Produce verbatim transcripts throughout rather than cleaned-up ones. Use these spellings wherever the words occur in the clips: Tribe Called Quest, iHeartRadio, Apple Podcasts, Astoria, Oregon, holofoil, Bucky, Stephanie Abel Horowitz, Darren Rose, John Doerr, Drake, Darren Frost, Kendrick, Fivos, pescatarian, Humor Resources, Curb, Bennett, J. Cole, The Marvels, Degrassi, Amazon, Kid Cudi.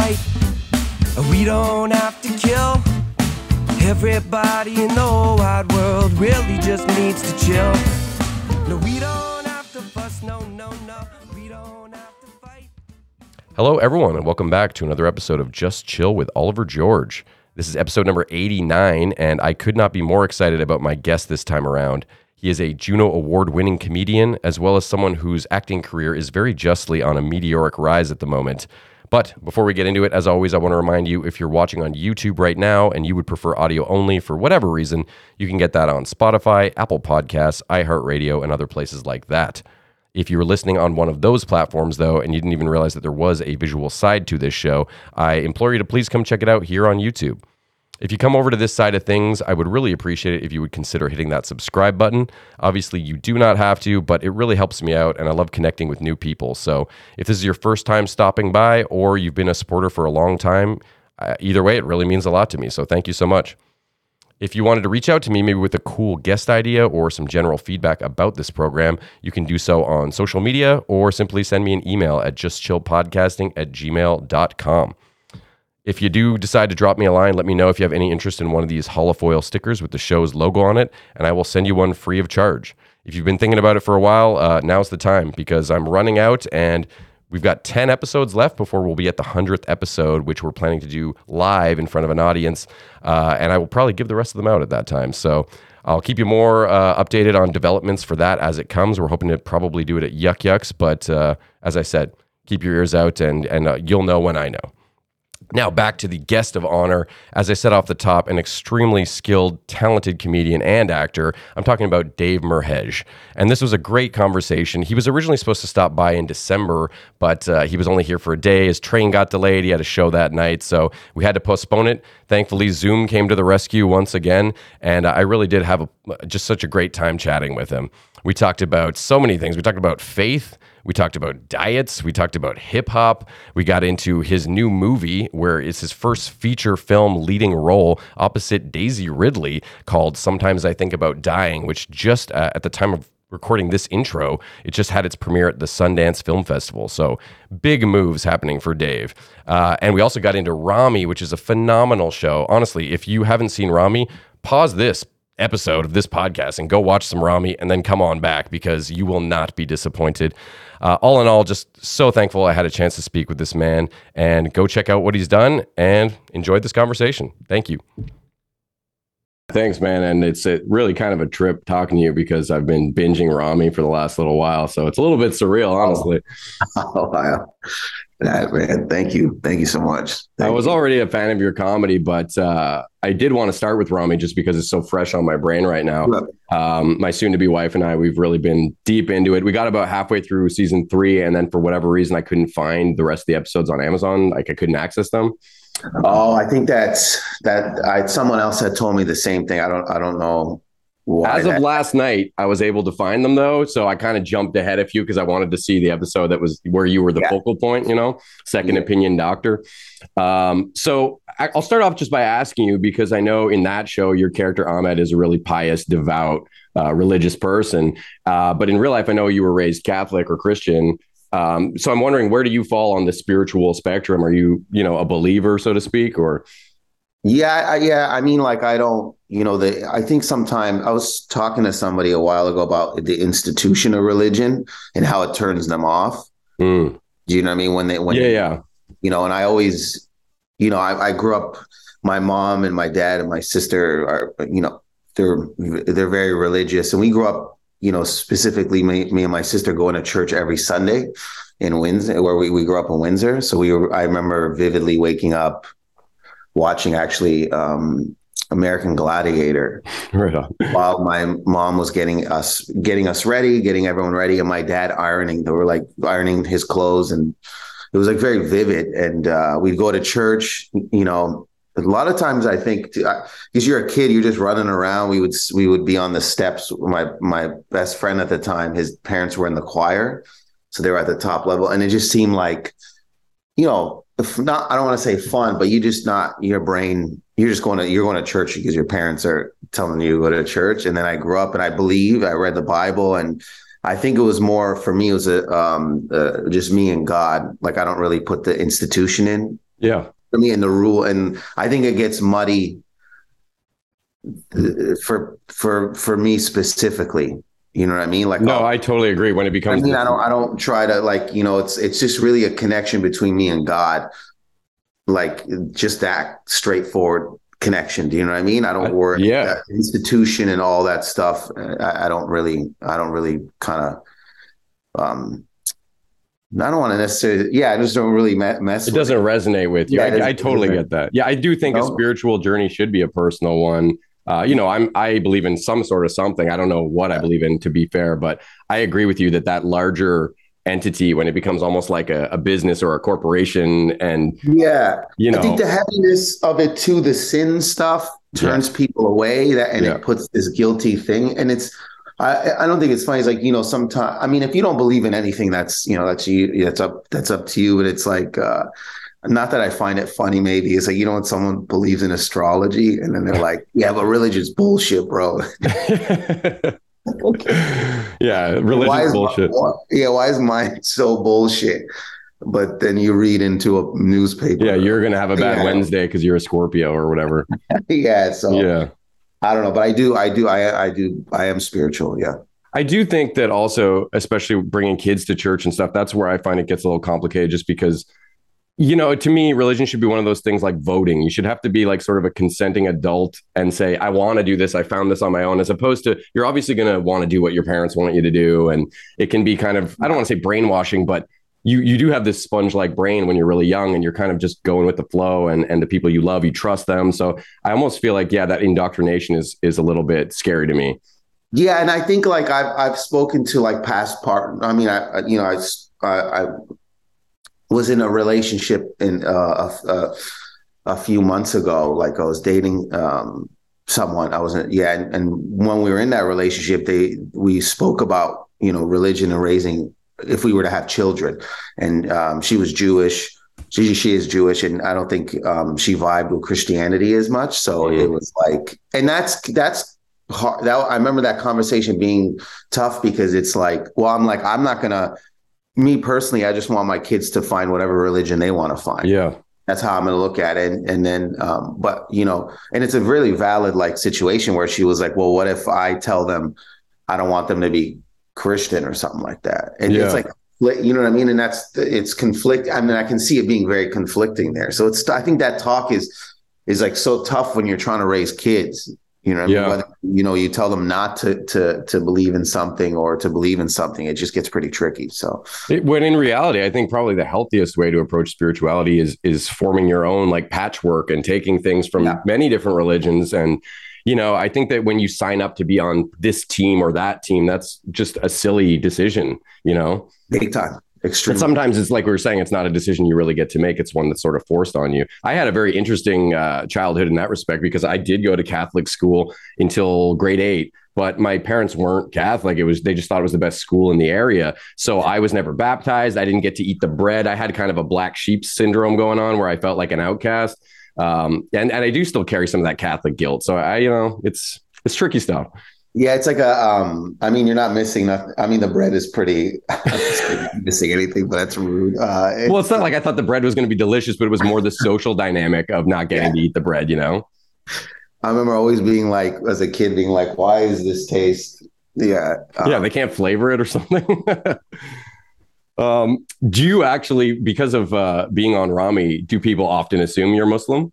fight. We don't have to kill. Everybody in the whole wide world really just needs to chill. No, we don't have to fuss, no, no, no, we don't have to fight. Hello, everyone, and welcome back to another episode of Just Chill with Oliver George. This is episode number eighty-nine, and I could not be more excited about my guest this time around. He is a Juno award-winning comedian, as well as someone whose acting career is very justly on a meteoric rise at the moment. But before we get into it, as always, I want to remind you, if you're watching on YouTube right now and you would prefer audio only for whatever reason, you can get that on Spotify, Apple Podcasts, iHeartRadio, and other places like that. If you were listening on one of those platforms, though, and you didn't even realize that there was a visual side to this show, I implore you to please come check it out here on YouTube. If you come over to this side of things, I would really appreciate it if you would consider hitting that subscribe button. Obviously, you do not have to, but it really helps me out, and I love connecting with new people. So if this is your first time stopping by or you've been a supporter for a long time, either way, it really means a lot to me. So thank you so much. If you wanted to reach out to me, maybe with a cool guest idea or some general feedback about this program, you can do so on social media or simply send me an email at just chill podcasting at gmail dot com. If you do decide to drop me a line, let me know if you have any interest in one of these holofoil stickers with the show's logo on it, and I will send you one free of charge. If you've been thinking about it for a while, uh, now's the time, because I'm running out, and we've got ten episodes left before we'll be at the hundredth episode, which we're planning to do live in front of an audience, uh, and I will probably give the rest of them out at that time. So I'll keep you more uh, updated on developments for that as it comes. We're hoping to probably do it at Yuck Yucks, but uh, as I said, keep your ears out, and, and uh, you'll know when I know. Now back to the guest of honor. As I said off the top, an extremely skilled, talented comedian and actor. I'm talking about Dave Merhege. And this was a great conversation. He was originally supposed to stop by in December, but uh, he was only here for a day. His train got delayed. He had a show that night, so we had to postpone it. Thankfully, Zoom came to the rescue once again, and I really did have a, just such a great time chatting with him. We talked about so many things. We talked about faith. We talked about diets. We talked about hip hop. We got into his new movie, where it's his first feature film leading role opposite Daisy Ridley, called Sometimes I Think About Dying, which just uh, at the time of recording this intro, it just had its premiere at the Sundance Film Festival. So big moves happening for Dave. Uh, and we also got into Ramy, which is a phenomenal show. Honestly, if you haven't seen Ramy, pause this episode of this podcast and go watch some Ramy and then come on back, because you will not be disappointed. Uh, all in all, just so thankful I had a chance to speak with this man, and go check out what he's done and enjoy this conversation. Thank you. Thanks, man. And it's a, really kind of a trip talking to you, because I've been binging Ramy for the last little while. So it's a little bit surreal, honestly. Oh, wow. Nah, man, thank you. Thank you so much. Thank I was you. already a fan of your comedy, but uh, I did want to start with Ramy just because it's so fresh on my brain right now. Um, my soon-to-be wife and I, we've really been deep into it. We got about halfway through season three, and then for whatever reason, I couldn't find the rest of the episodes on Amazon. Like, I couldn't access them. Oh, I think that's that. I, someone else had told me the same thing. I don't. I don't know. Why As of that. last night, I was able to find them, though. So I kind of jumped ahead a few because I wanted to see the episode that was where you were the yeah. focal point, you know, second yeah. opinion doctor. Um, so I, I'll start off just by asking you, because I know in that show, your character Ahmed is a really pious, devout, uh, religious person. Uh, but in real life, I know you were raised Catholic or Christian. Um, so I'm wondering, where do you fall on the spiritual spectrum? Are you, you know, a believer, so to speak, or? Yeah. I, yeah. I mean, like, I don't, you know, the, I think sometimes I was talking to somebody a while ago about the institution of religion and how it turns them off. Mm. Do you know what I mean? When they, when, yeah, yeah. you know, and I always, you know, I, I grew up, my mom and my dad and my sister are, you know, they're, they're very religious, and we grew up, you know, specifically me, me and my sister going to church every Sunday in Windsor, where we, we grew up in Windsor. So we were, I remember vividly waking up, watching actually um, American Gladiator right on. while my mom was getting us, getting us ready, getting everyone ready. And my dad ironing, they were like ironing his clothes. And it was like very vivid. And uh, we'd go to church, you know, a lot of times I think, because you're a kid, you're just running around. We would we would be on the steps. My my best friend at the time, his parents were in the choir, so they were at the top level, and it just seemed like, you know, if not, I don't want to say fun, but you just not your brain. You're just going to you're going to church because your parents are telling you to go to church. And then I grew up and I believe I read the Bible, and I think it was more for me. It was a um uh, just me and God. Like, I don't really put the institution in. Yeah. For me, and the rule, and I think it gets muddy for for for me specifically. You know what I mean? Like, no, I'll, I totally agree. When it becomes, I mean, I don't, I don't try to, like, you know, it's, it's just really a connection between me and God, like just that straightforward connection. Do you know what I mean? I don't I, worry. Yeah. That institution and all that stuff. I, I don't really, I don't really kind of, um, I don't want to necessarily, yeah, I just don't really mess. It with doesn't it. resonate with you. Yeah, I, I totally get that. Yeah. I do think no. a spiritual journey should be a personal one. Uh, you know, I'm, I believe in some sort of something. I don't know what I believe in, to be fair, but I agree with you that that larger entity, when it becomes almost like a, a business or a corporation, and yeah, you know, I think the heaviness of it too, the sin stuff turns yeah. people away, that, and yeah. it puts this guilty thing. And it's, I, I don't think it's funny. It's like, you know, sometimes, I mean, if you don't believe in anything, that's, you know, that's you, that's up, that's up to you. But it's like, uh, not that I find it funny, maybe. It's like, you know, when someone believes in astrology and then they're like, yeah, but religion's bullshit, bro. Okay. Yeah, religion's bullshit. My, yeah, why is mine so bullshit? But then you read into a newspaper. Yeah, you're going to have a bad yeah. Wednesday because you're a Scorpio or whatever. yeah, so yeah. I don't know, but I do, I do, I, I do, I am spiritual, yeah. I do think that also, especially bringing kids to church and stuff, that's where I find it gets a little complicated, just because, you know, to me, religion should be one of those things like voting. You should have to be like sort of a consenting adult and say, I want to do this. I found this on my own, as opposed to you're obviously going to want to do what your parents want you to do. And it can be kind of, I don't want to say brainwashing, but you you do have this sponge like brain when you're really young, and you're kind of just going with the flow, and, and the people you love, you trust them. So I almost feel like, yeah, that indoctrination is is a little bit scary to me. Yeah. And I think like I've, I've spoken to like past partners. I mean, I, you know, I, I, I was in a relationship in uh, a, a few months ago. Like I was dating um, someone. I wasn't. Yeah, and, and when we were in that relationship, they we spoke about you know religion and raising if we were to have children. And um, she was Jewish. She she is Jewish, and I don't think um, she vibed with Christianity as much. So mm-hmm. it was like, and that's that's hard. That, I remember that conversation being tough because it's like, well, I'm like, I'm not gonna. Me personally, I just want my kids to find whatever religion they want to find. Yeah. That's how I'm going to look at it. And, and then, um, but you know, and it's a really valid like situation where she was like, well, what if I tell them I don't want them to be Christian or something like that? And yeah. it's like, you know what I mean? And that's, it's conflict. I mean, I can see it being very conflicting there. So it's, I think that talk is, is like so tough when you're trying to raise kids, you know what I mean? Yeah. Whether, you know, you tell them not to, to, to believe in something or to believe in something, it just gets pretty tricky. So it, when in reality, I think probably the healthiest way to approach spirituality is, is forming your own like patchwork and taking things from yeah. many different religions. And, you know, I think that when you sign up to be on this team or that team, that's just a silly decision, you know, big time. Extremely. And sometimes it's like we were saying, it's not a decision you really get to make. It's one that's sort of forced on you. I had a very interesting uh, childhood in that respect, because I did go to Catholic school until grade eight, but my parents weren't Catholic. It was, they just thought it was the best school in the area. So I was never baptized. I didn't get to eat the bread. I had kind of a black sheep syndrome going on where I felt like an outcast. Um, and, and I do still carry some of that Catholic guilt. So I, you know, it's, it's tricky stuff. Yeah, it's like a, um, I mean, you're not missing nothing. I mean, the bread is pretty, I'm missing anything, but that's rude. Uh, it's, well, it's not like I thought the bread was going to be delicious, but it was more the social dynamic of not getting yeah. to eat the bread, you know? I remember always being like, as a kid, being like, why is this taste? Yeah. Um, yeah, they can't flavor it or something. um, do you actually, because of uh, being on Ramy, do people often assume you're Muslim?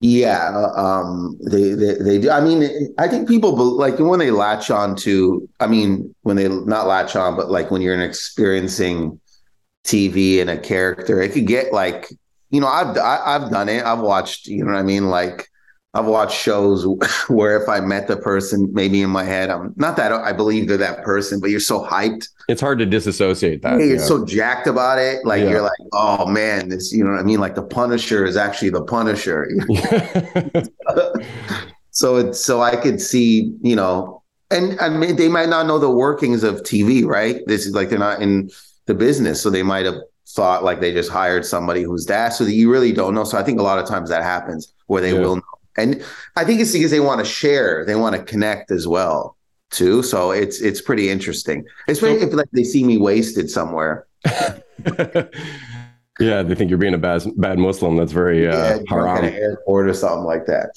Yeah, um, they, they they do. I mean, I think people like when they latch on to, I mean, when they not latch on, but like when you're experiencing T V and a character, it could get like, you know, I've I, I've done it. I've watched, you know what I mean? Like I've watched shows where if I met the person, maybe in my head, I'm not that I believe they're that person, but you're so hyped. It's hard to disassociate that. Yeah, you're yeah. so jacked about it. Like yeah. you're like, oh man, this, you know what I mean? Like the Punisher is actually the Punisher. so it's, so I could see, you know, and I mean, they might not know the workings of T V, right? This is like, they're not in the business. So they might've thought like they just hired somebody who's that, so that you really don't know. So I think a lot of times that happens where they yeah. will know. And I think it's because they want to share, they want to connect as well too. So it's it's pretty interesting. Especially if like they see me wasted somewhere. Yeah, they think you're being a bad, bad Muslim. That's very uh, yeah, haram. Like an airport or something like that.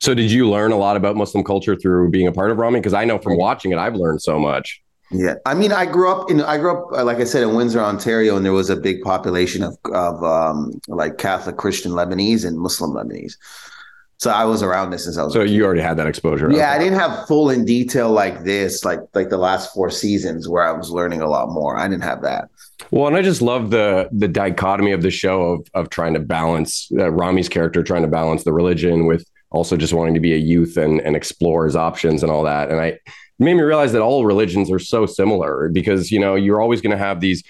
So did you learn a lot about Muslim culture through being a part of Ramy? Because I know from watching it, I've learned so much. Yeah, I mean, I grew up in, I grew up, like I said, in Windsor, Ontario, and there was a big population of, of um, like Catholic Christian Lebanese and Muslim Lebanese. So I was around this since I was. So you already had that exposure. Yeah, I didn't have full in detail like this, like like the last four seasons where I was learning a lot more. I didn't have that. Well, and I just love the the dichotomy of the show of of trying to balance uh, Ramy's character, trying to balance the religion with also just wanting to be a youth and and explore his options and all that. And I it made me realize that all religions are so similar because, you know, you're always going to have these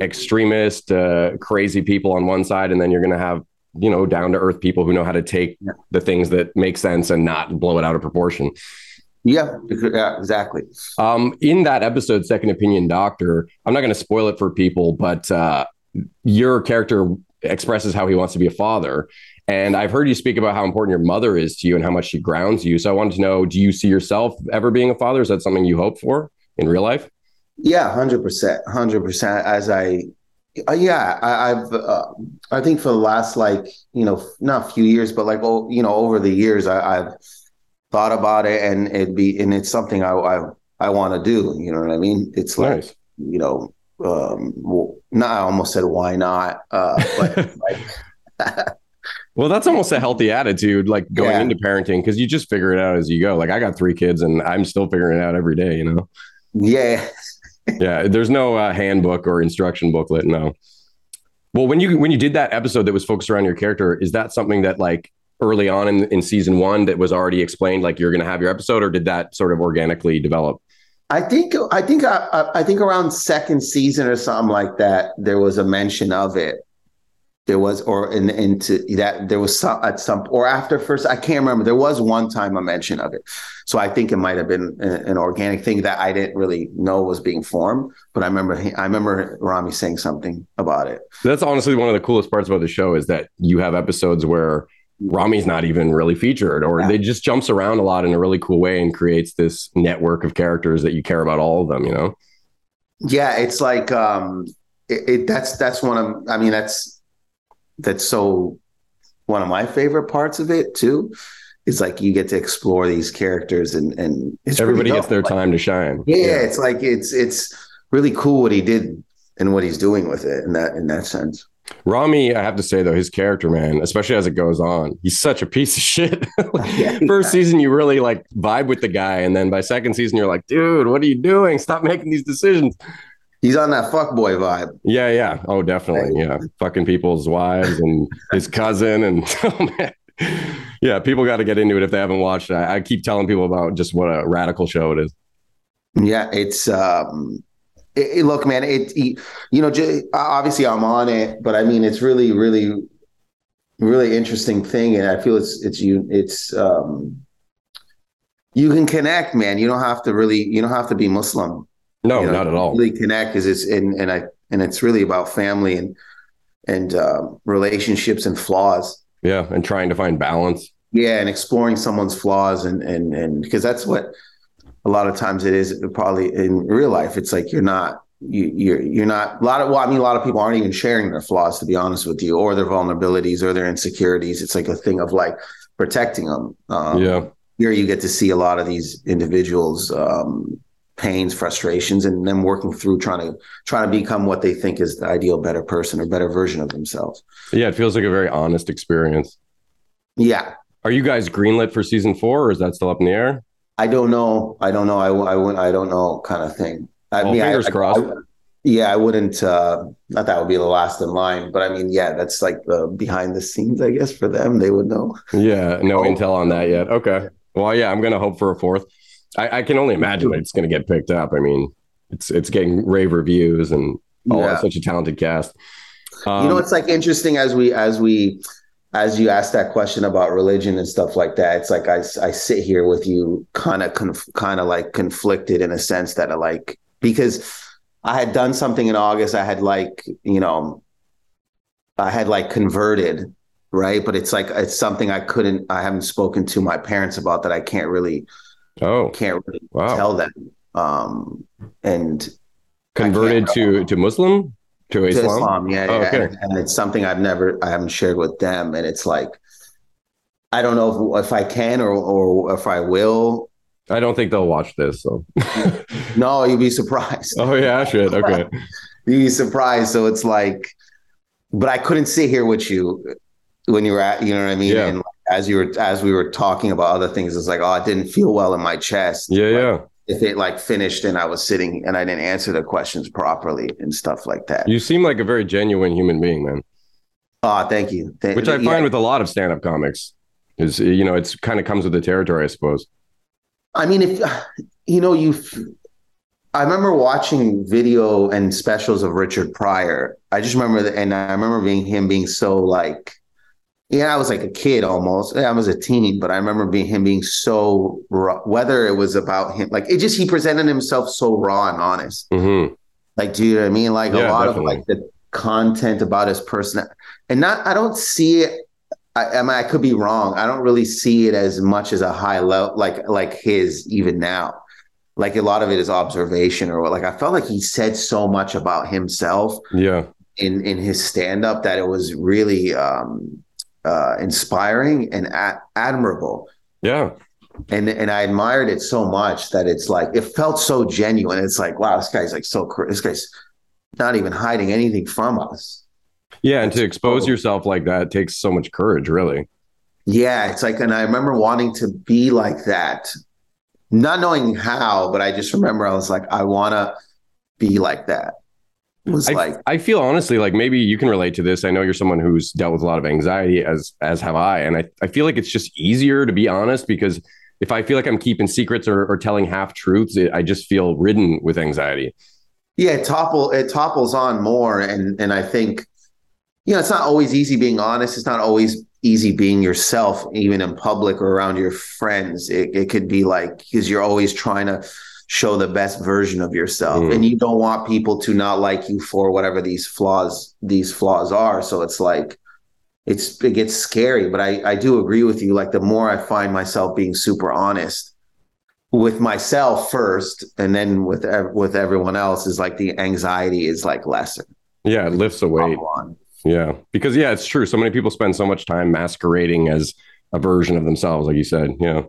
extremist, uh, crazy people on one side, and then you're going to have, you know, down to earth people who know how to take yeah. the things that make sense and not blow it out of proportion. Yeah, yeah, exactly. Um, in that episode, Second Opinion Doctor, I'm not going to spoil it for people, but uh, your character expresses how he wants to be a father. And I've heard you speak about how important your mother is to you and how much she grounds you. So I wanted to know, do you see yourself ever being a father? Is that something you hope for in real life? Yeah, one hundred percent. one hundred percent. As I Uh, yeah, I, I've. Uh, I think for the last, like, you know, not a few years, but like, oh, you know, over the years, I, I've thought about it, and it'd be, and it's something I I, I want to do. You know what I mean? It's like, nice. You know, um, well, not. I almost said why not, uh, but like. Well, that's almost a healthy attitude, like going yeah. into parenting, because you just figure it out as you go. Like, I got three kids, and I'm still figuring it out every day. You know. Yeah. Yeah, there's no uh, handbook or instruction booklet. No. Well, when you when you did that episode that was focused around your character, is that something that, like, early on in, in season one that was already explained, like you're going to have your episode, or did that sort of organically develop? I think I think I, I think around second season or something like that, there was a mention of it. There was, or in, into that, there was some at some, or after first, I can't remember. There was one time a mention of it. So I think it might've been a, an organic thing that I didn't really know was being formed, but I remember, I remember Ramy saying something about it. That's honestly one of the coolest parts about the show, is that you have episodes where Ramy's not even really featured, or yeah. they just jumps around a lot in a really cool way and creates this network of characters that you care about all of them, you know? Yeah. It's like, um, it, it that's, that's one of, I mean, that's, that's so one of my favorite parts of it too, is like you get to explore these characters, and and it's everybody gets their like, time to shine. Yeah, yeah, it's like it's it's really cool what he did and what he's doing with it in that in that sense. Ramy, I have to say though, his character, man, especially as it goes on, he's such a piece of shit. Like, yeah, first yeah. season, you really like vibe with the guy, and then by second season, you're like, dude, what are you doing? Stop making these decisions. He's on that fuckboy vibe. Yeah, yeah. Oh, definitely. Yeah. Fucking people's wives and his cousin. And oh, man. Yeah, people got to get into it if they haven't watched it. I, I keep telling people about just what a radical show it is. Yeah, it's, um, it, it, look, man, it, it you know, j- obviously I'm on it, but I mean, it's really, really, really interesting thing. And I feel it's, it's, you, it's, um, you can connect, man. You don't have to really, you don't have to be Muslim. No, you know, not at all. Really connect, is it's and, and I and it's really about family and and um, relationships and flaws. Yeah, and trying to find balance. Yeah, and exploring someone's flaws, and and and because that's what a lot of times it is. Probably in real life, it's like you're not you you're you're not a lot of well, I mean, a lot of people aren't even sharing their flaws, to be honest with you, or their vulnerabilities or their insecurities. It's like a thing of like protecting them. Um, yeah, here you get to see a lot of these individuals. Um, pains, frustrations, and them working through trying to trying to become what they think is the ideal better person or better version of themselves. Yeah, it feels like a very honest experience. Yeah. Are you guys greenlit for season four, or is that still up in the air? I don't know. I don't know. I I, I don't know kind of thing. I well, mean, fingers I, crossed. I, I, yeah, I wouldn't, uh, not that would be the last in line, but I mean, yeah, that's like the behind the scenes, I guess, for them. They would know. Yeah, no oh. intel on that yet. Okay. Well, yeah, I'm going to hope for a fourth. I, I can only imagine that it's going to get picked up. I mean, it's it's getting rave reviews, and oh, yeah. such a talented cast. Um, you know, it's like interesting as we as we as you ask that question about religion and stuff like that. It's like I, I sit here with you, kind of conf, kind of like conflicted in a sense that I like, because I had done something in August. I had like you know, I had like converted, right? But it's like it's something I couldn't. I haven't spoken to my parents about that. I can't really. Oh, can't really wow. tell them. Um, and converted to, to Muslim? To Islam? To Islam, yeah, oh, yeah. Okay. And, and it's something I've never, I haven't shared with them. And it's like, I don't know if, if I can or, or if I will. I don't think they'll watch this. So, no, you'd be surprised. Oh yeah, shit. Okay, you'd be surprised. So it's like, but I couldn't sit here with you when you were at, you know what I mean? Yeah. And like, as you were, as we were talking about other things, it's like, oh, I didn't feel well in my chest. Yeah, like, yeah. If it like finished and I was sitting and I didn't answer the questions properly and stuff like that. You seem like a very genuine human being, man. Oh, thank you. Th- Which I find yeah. with a lot of stand-up comics is, you know, it's kind of comes with the territory, I suppose. I mean, if you know, you. I remember watching video and specials of Richard Pryor. I just remember, the, and I remember being him being so like, yeah, I was like a kid almost. I was a teen, but I remember being him being so raw, whether it was about him, like it just he presented himself so raw and honest. Mm-hmm. Like, do you know what I mean? Like yeah, a lot definitely. Of like the content about his person, and not. I don't see it. I, I mean, I could be wrong. I don't really see it as much as a high level, like like his even now. Like a lot of it is observation, or like I felt like he said so much about himself. Yeah. In in his stand up that it was really um, uh, inspiring and a- admirable. Yeah. And and I admired it so much that it's like it felt so genuine. It's like wow, this guy's like so this guy's not even hiding anything from us. Yeah, and to expose yourself like that takes so much courage, really. Yeah, it's like, and I remember wanting to be like that, not knowing how, but I just remember I was like, I want to be like that. It was I, like, I feel honestly like maybe you can relate to this. I know you're someone who's dealt with a lot of anxiety, as as have I, and I, I feel like it's just easier to be honest because if I feel like I'm keeping secrets or, or telling half truths, it, I just feel ridden with anxiety. Yeah, it topple it topples on more, and and I think. You know, it's not always easy being honest. It's not always easy being yourself, even in public or around your friends. It it could be like, because you're always trying to show the best version of yourself. Mm. And you don't want people to not like you for whatever these flaws, these flaws are. So it's like, it's it gets scary. But I, I do agree with you. Like, the more I find myself being super honest with myself first, and then with, with everyone else, is like the anxiety is like lesser. Yeah, it lifts the weight. Yeah, because, yeah, it's true. So many people spend so much time masquerading as a version of themselves, like you said. Yeah,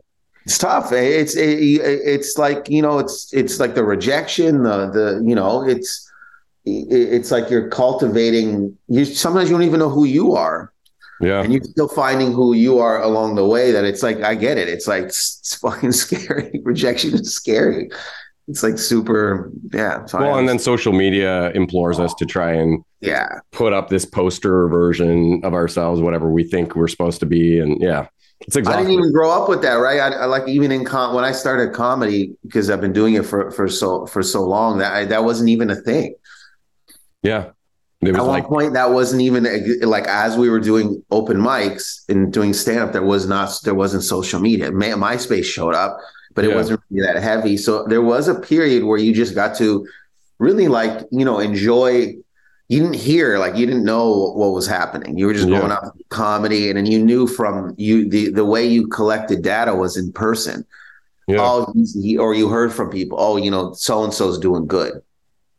it's tough. It's it, it's like, you know, it's it's like the rejection, the, the you know, it's it's like you're cultivating. You sometimes you don't even know who you are. Yeah. And you're still finding who you are along the way that it's like, I get it. It's like it's, it's fucking scary. Rejection is scary. It's like super, yeah. Science. Well, and then social media implores oh. us to try and yeah put up this poster version of ourselves, whatever we think we're supposed to be, and yeah, it's exhausting. I didn't even grow up with that, right? I, I like even in com- when I started comedy, because I've been doing it for, for so for so long that I, that wasn't even a thing. Yeah, it was at like, one point that wasn't even like as we were doing open mics and doing stand up, there was not there wasn't social media. My, MySpace showed up. But it yeah. wasn't really that heavy. So there was a period where you just got to really like, you know, enjoy. You didn't hear, like you didn't know what was happening. You were just yeah. going out to comedy. And then you knew from you the, the way you collected data was in person. Yeah. Oh, he, or you heard from people. Oh, you know, so-and-so's doing good.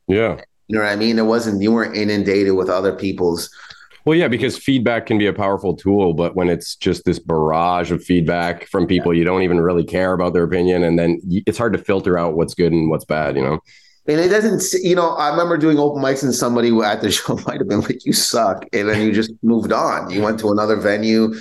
Yeah. You know what I mean? It wasn't you weren't inundated with other people's. Well, yeah, because feedback can be a powerful tool, but when it's just this barrage of feedback from people, you don't even really care about their opinion. And then it's hard to filter out what's good and what's bad, you know? And it doesn't, you know, I remember doing open mics and somebody at the show might have been like, you suck. And then you just moved on. You went to another venue.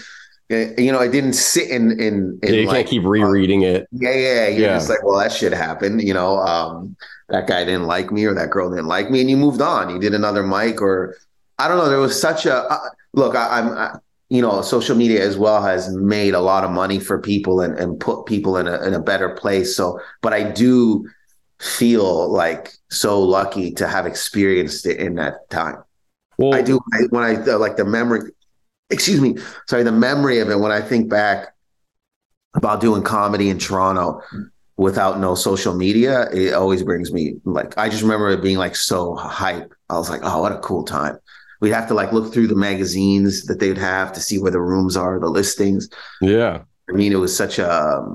You know, I didn't sit in. in, in yeah, you like, can't keep rereading um, it. Yeah, yeah. You're yeah. just like, well, that shit happened. You know, um, that guy didn't like me or that girl didn't like me. And you moved on. You did another mic or... I don't know. There was such a uh, look. I, I'm, I, you know, social media as well has made a lot of money for people and, and put people in a in a better place. So, but I do feel like so lucky to have experienced it in that time. Well, I do I, when I uh, like the memory. Excuse me. Sorry, the memory of it when I think back about doing comedy in Toronto without no social media, it always brings me like I just remember it being like so hype. I was like, oh, what a cool time. We'd have to like look through the magazines that they'd have to see where the rooms are, the listings. Yeah. I mean, it was such a,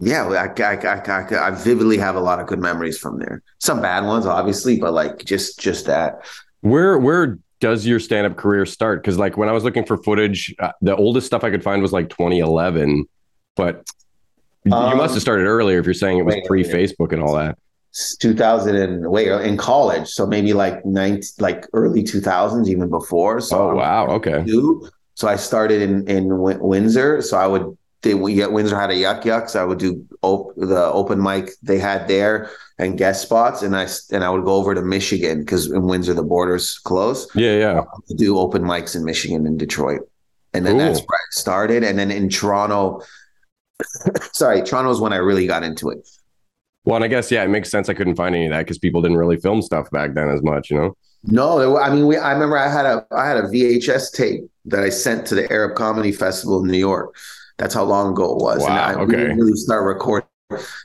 Yeah, I, I, I, I, I vividly have a lot of good memories from there. Some bad ones, obviously, but like just just that. Where where does your stand-up career start? Because like when I was looking for footage, uh, the oldest stuff I could find was like twenty eleven. But um, you must have started earlier if you're saying it was wait, pre wait, Facebook and all that. two thousand and wait in college, so maybe like ninety, like early two thousands, even before. So oh wow, okay. New. So I started in in w- Windsor. So I would. They, Windsor had a Yuck Yucks. I would do op- the open mic they had there and guest spots, and I and I would go over to Michigan because in Windsor the border's close. Yeah, yeah. I would do open mics in Michigan and Detroit, and then Ooh. That's where I started. And then in Toronto, sorry, Toronto's when I really got into it. Well, and I guess yeah, it makes sense. I couldn't find any of that because people didn't really film stuff back then as much, you know. No, I mean, we. I remember I had a I had a V H S tape that I sent to the Arab Comedy Festival in New York. That's how long ago it was. Wow, and I okay. didn't really start recording.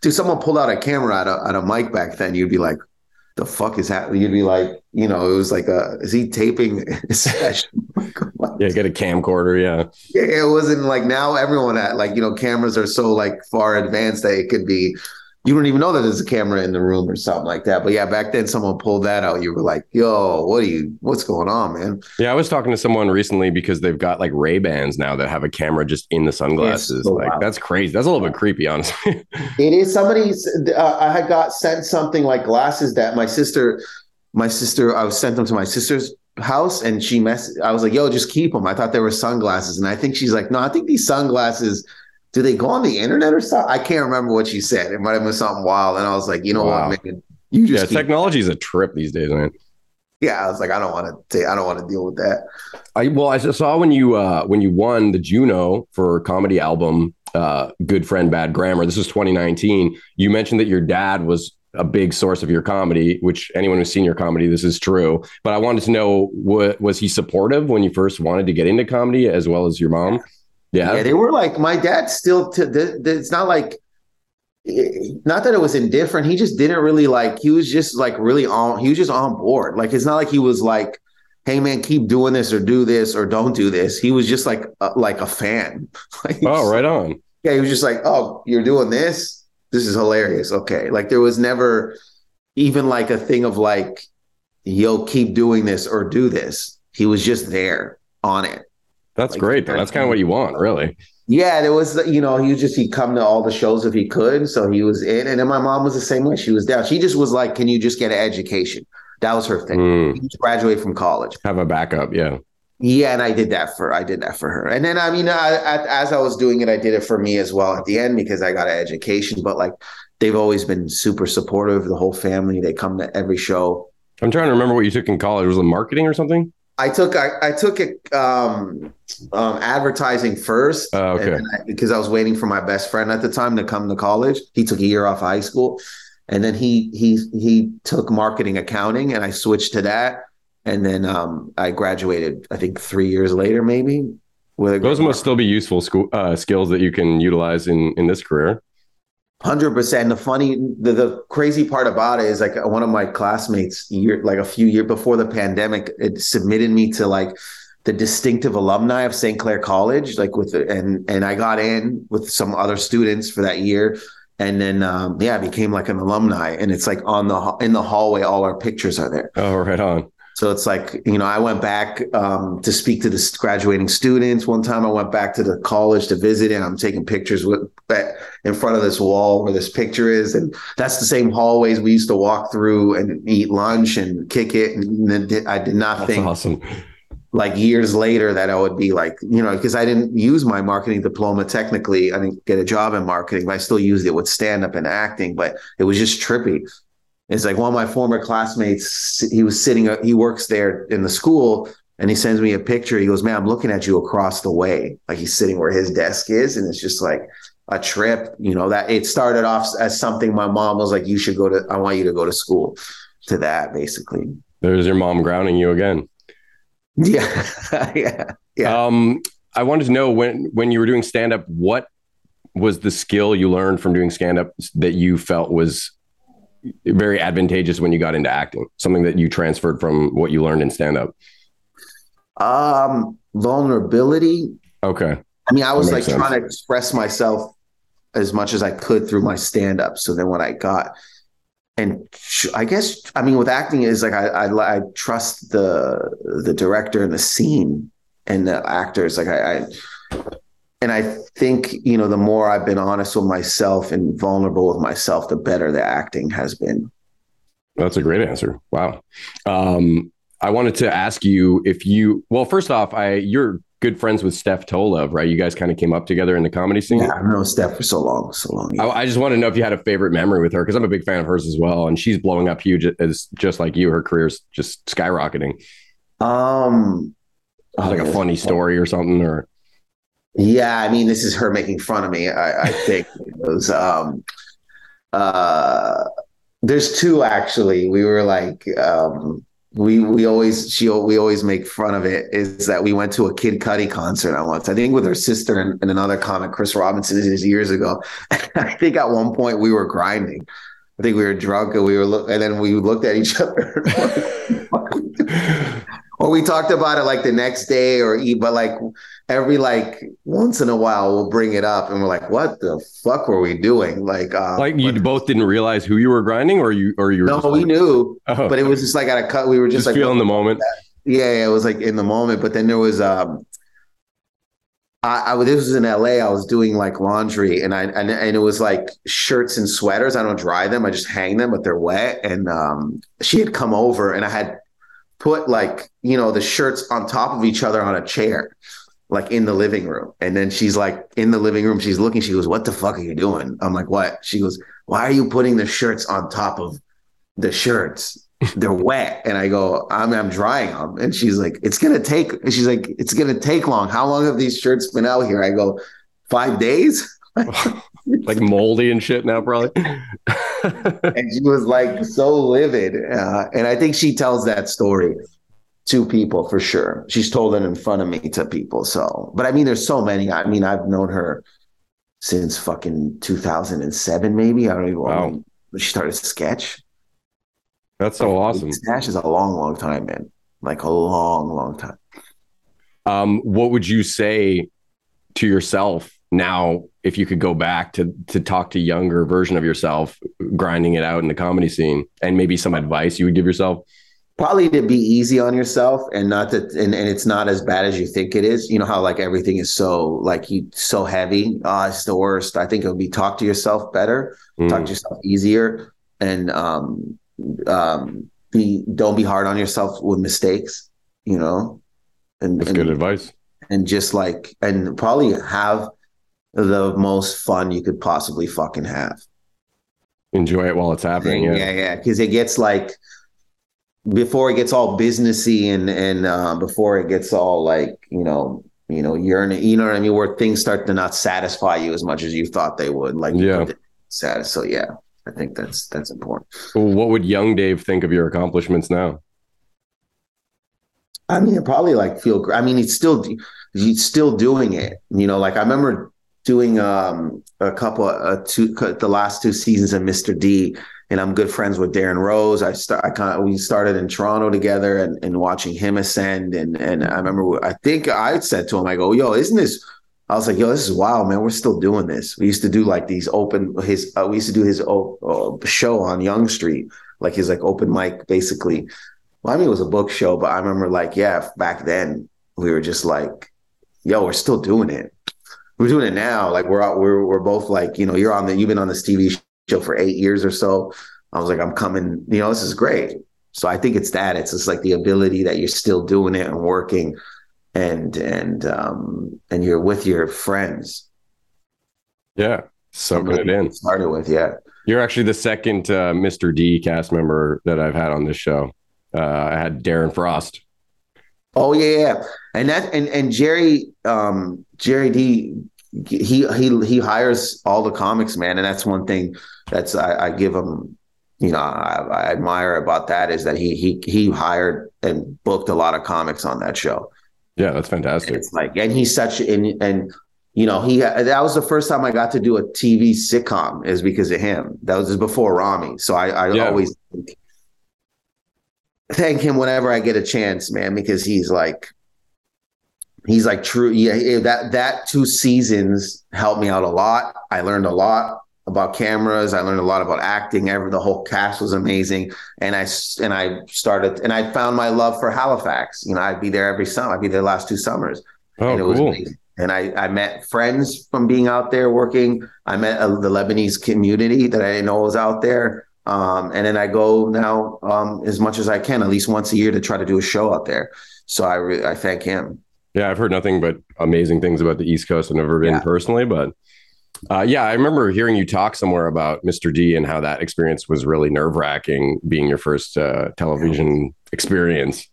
Dude, someone pulled out a camera at a, at a mic back then. You'd be like, the fuck is happening? You'd be like, you know, it was like, a, is he taping a session? Yeah, get a camcorder, yeah. Yeah, it wasn't like now everyone at like, you know, cameras are so like far advanced that it could be, you don't even know that there's a camera in the room or something like that. But yeah, back then someone pulled that out. You were like, yo, what are you, what's going on, man? Yeah. I was talking to someone recently because they've got like Ray-Bans now that have a camera just in the sunglasses. So like wild. That's crazy. That's a little bit creepy, honestly. It is. Somebody's, uh, I had got sent something like glasses that my sister, my sister, I was sent them to my sister's house and she mess. I was like, yo, just keep them. I thought they were sunglasses. And I think she's like, no, I think these sunglasses, do they go on the internet or something? I can't remember what she said. It might have been something wild. And I was like, you know wow. what, man? You just yeah, keep- technology is a trip these days, man. Yeah, I was like, I don't want to. I don't want to deal with that. I well, I saw when you uh, when you won the Juno for comedy album, uh, Good Friend, Bad Grammar. This was twenty nineteen. You mentioned that your dad was a big source of your comedy, which anyone who's seen your comedy, this is true. But I wanted to know, what, was he supportive when you first wanted to get into comedy, as well as your mom? Yeah. Yeah. yeah, they were like, my dad still, t- th- th- it's not like, not that it was indifferent. He just didn't really like, he was just like really on, he was just on board. Like, it's not like he was like, hey man, keep doing this or do this or don't do this. He was just like, uh, like a fan. Like, oh, right on. Yeah. He was just like, oh, you're doing this. This is hilarious. Okay. Like there was never even like a thing of like, yo, keep doing this or do this. He was just there on it. That's like, great, though. That's kind of what you want, really. Yeah, there was, you know, he was just, he'd come to all the shows if he could. So he was in. And then my mom was the same way. She was down. She just was like, can you just get an education? That was her thing. Mm. Graduate from college. Have a backup, yeah. Yeah, and I did that for, I did that for her. And then, I mean, I, I, as I was doing it, I did it for me as well at the end because I got an education. But, like, they've always been super supportive, the whole family. They come to every show. I'm trying to remember what you took in college. Was it marketing or something? I took I, I took it um, um, advertising first uh, okay. and I, because I was waiting for my best friend at the time to come to college. He took a year off high school, and then he he he took marketing accounting, and I switched to that. And then um, I graduated, I think three years later, maybe. With Those must still be useful school, uh, skills that you can utilize in, in this career. one hundred percent. The funny, the, the crazy part about it is like one of my classmates year, like a few years before the pandemic, it submitted me to like the distinctive alumni of Saint Clair College, like with, and, and I got in with some other students for that year. And then, um, yeah, I became like an alumni, and it's like on the, in the hallway, all our pictures are there. Oh, right on. So it's like, you know, I went back um, to speak to the graduating students. One time I went back to the college to visit, and I'm taking pictures with in front of this wall where this picture is. And that's the same hallways we used to walk through and eat lunch and kick it. And then I did not that's think awesome. Like years later that I would be like, you know, because I didn't use my marketing diploma technically. I didn't get a job in marketing, but I still used it with stand up and acting, but it was just trippy. It's like one of my former classmates, he was sitting, he works there in the school, and he sends me a picture. He goes, man, I'm looking at you across the way. Like he's sitting where his desk is. And it's just like a trip, you know, that it started off as something my mom was like, you should go to, I want you to go to school to that, basically. There's your mom grounding you again. Yeah. yeah. yeah. Um, I wanted to know when, when you were doing stand-up, what was the skill you learned from doing stand-up that you felt was very advantageous when you got into acting, something that you transferred from what you learned in stand-up? Um, vulnerability. Okay. I mean, I was like sense. trying to express myself as much as I could through my stand up. So then when I got, and I guess, I mean, with acting is like, I, I, I trust the, the director and the scene and the actors. Like I, I, and I think, you know, the more I've been honest with myself and vulnerable with myself, the better the acting has been. That's a great answer. Wow. Um, I wanted to ask you if you, well, first off, I, you're good friends with Steph Tolev, right? You guys kind of came up together in the comedy scene. Yeah, I've known Steph for so long, so long. Yeah. I, I just want to know if you had a favorite memory with her, because I'm a big fan of hers as well. And she's blowing up huge, as just like you, her career's just skyrocketing. Um, oh, like a funny story or something, or. Yeah. I mean, this is her making fun of me. I, I think it was, um, uh, there's two actually, we were like, um, We we always she we always make fun of it is that we went to a Kid Cudi concert I once I think with her sister and, and another comic, Chris Robinson, this is years ago. I think at one point we were grinding. I think we were drunk and we were look and then we looked at each other. Or we talked about it like the next day or eat, but like every like once in a while we'll bring it up and we're like, what the fuck were we doing? Like, um, like you but, both didn't realize who you were grinding, or you or you? Were no, we like, knew, oh. But it was just like at a cut. We were just, just like feeling the moment. Yeah, yeah, it was like in the moment. But then there was um, I, I this was in L A. I was doing like laundry and I and, and it was like shirts and sweaters. I don't dry them. I just hang them, but they're wet. And um, she had come over and I had put like you know the shirts on top of each other on a chair. Like in the living room. And then she's like in the living room, she's looking, she goes, what the fuck are you doing? I'm like, what? She goes, why are you putting the shirts on top of the shirts? They're wet. And I go, I'm, I'm drying them. And she's like, it's going to take, and she's like, it's going to take long. How long have these shirts been out here? I go, five days. Like moldy and shit now, probably. And she was like, so livid. Uh, and I think she tells that story. Two people for sure. She's told it in front of me to people. So, but I mean, there's so many. I mean, I've known her since fucking two thousand seven, maybe. I don't even wow. know. She started sketch. That's so I mean, awesome. Sketch is a long, long time, man. Like a long, long time. Um, what would you say to yourself now if you could go back to to talk to younger version of yourself, grinding it out in the comedy scene, and maybe some advice you would give yourself? Probably to be easy on yourself and not that, and, and it's not as bad as you think it is. You know how like everything is so like you so heavy. Oh, it's the worst. I think it would be talk to yourself better, mm. talk to yourself easier, and um, um, be don't be hard on yourself with mistakes. You know, and that's and, good advice. And just like and probably have the most fun you could possibly fucking have. Enjoy it while it's happening. And, yeah, yeah, because yeah, it gets like. Before it gets all businessy and and uh, before it gets all like you know you know yearning, you know what I mean, where things start to not satisfy you as much as you thought they would. Like yeah, sad. So yeah, I think that's that's important. What would young Dave think of your accomplishments now? I mean, probably like feel. I mean, he's still he's still doing it. You know, like I remember doing um a couple uh, two the last two seasons of Mister D. And I'm good friends with Darren Rose. I start. I kind of we started in Toronto together, and, and watching him ascend. And and I remember. I think I said to him, I go, "Yo, isn't this?" I was like, "Yo, this is wild, man. We're still doing this." We used to do like these open. His uh, we used to do his uh, show on Yonge Street, like his like open mic, basically. Well, I mean, it was a book show, but I remember like yeah, back then we were just like, "Yo, we're still doing it. We're doing it now." Like we're out. We're we're both like you know you're on the you've been on this T V show. Show for eight years or so. I was like, I'm coming, you know, this is great. So I think it's that. It's just like the ability that you're still doing it and working and and um and you're with your friends. Yeah. Soaking it in. Started with, yeah. You're actually the second uh, Mister D cast member that I've had on this show. Uh I had Darren Frost. Oh yeah, yeah. And that and, and Jerry um Jerry D he he he hires all the comics, man, and that's one thing that's I, I give him, you know, I, I admire about that is that he he he hired and booked a lot of comics on that show. Yeah, that's fantastic. And it's like, and he's such and and you know he that was the first time I got to do a T V sitcom is because of him. That was before Ramy, so I I yeah. always think, thank him whenever I get a chance, man, because he's like. he's like true. Yeah, that that two seasons helped me out a lot. I learned a lot about cameras. I learned a lot about acting. Ever the whole cast was amazing, and I and I started and I found my love for Halifax. You know, I'd be there every summer. I'd be there the last two summers. Oh, and it was cool. Amazing. And I, I met friends from being out there working. I met a, the Lebanese community that I didn't know was out there. Um, and then I go now um, as much as I can, at least once a year, to try to do a show out there. So I re- I thank him. Yeah, I've heard nothing but amazing things about the East Coast. I've never been yeah. personally, but uh, yeah, I remember hearing you talk somewhere about Mister D and how that experience was really nerve wracking, being your first uh, television yeah. experience.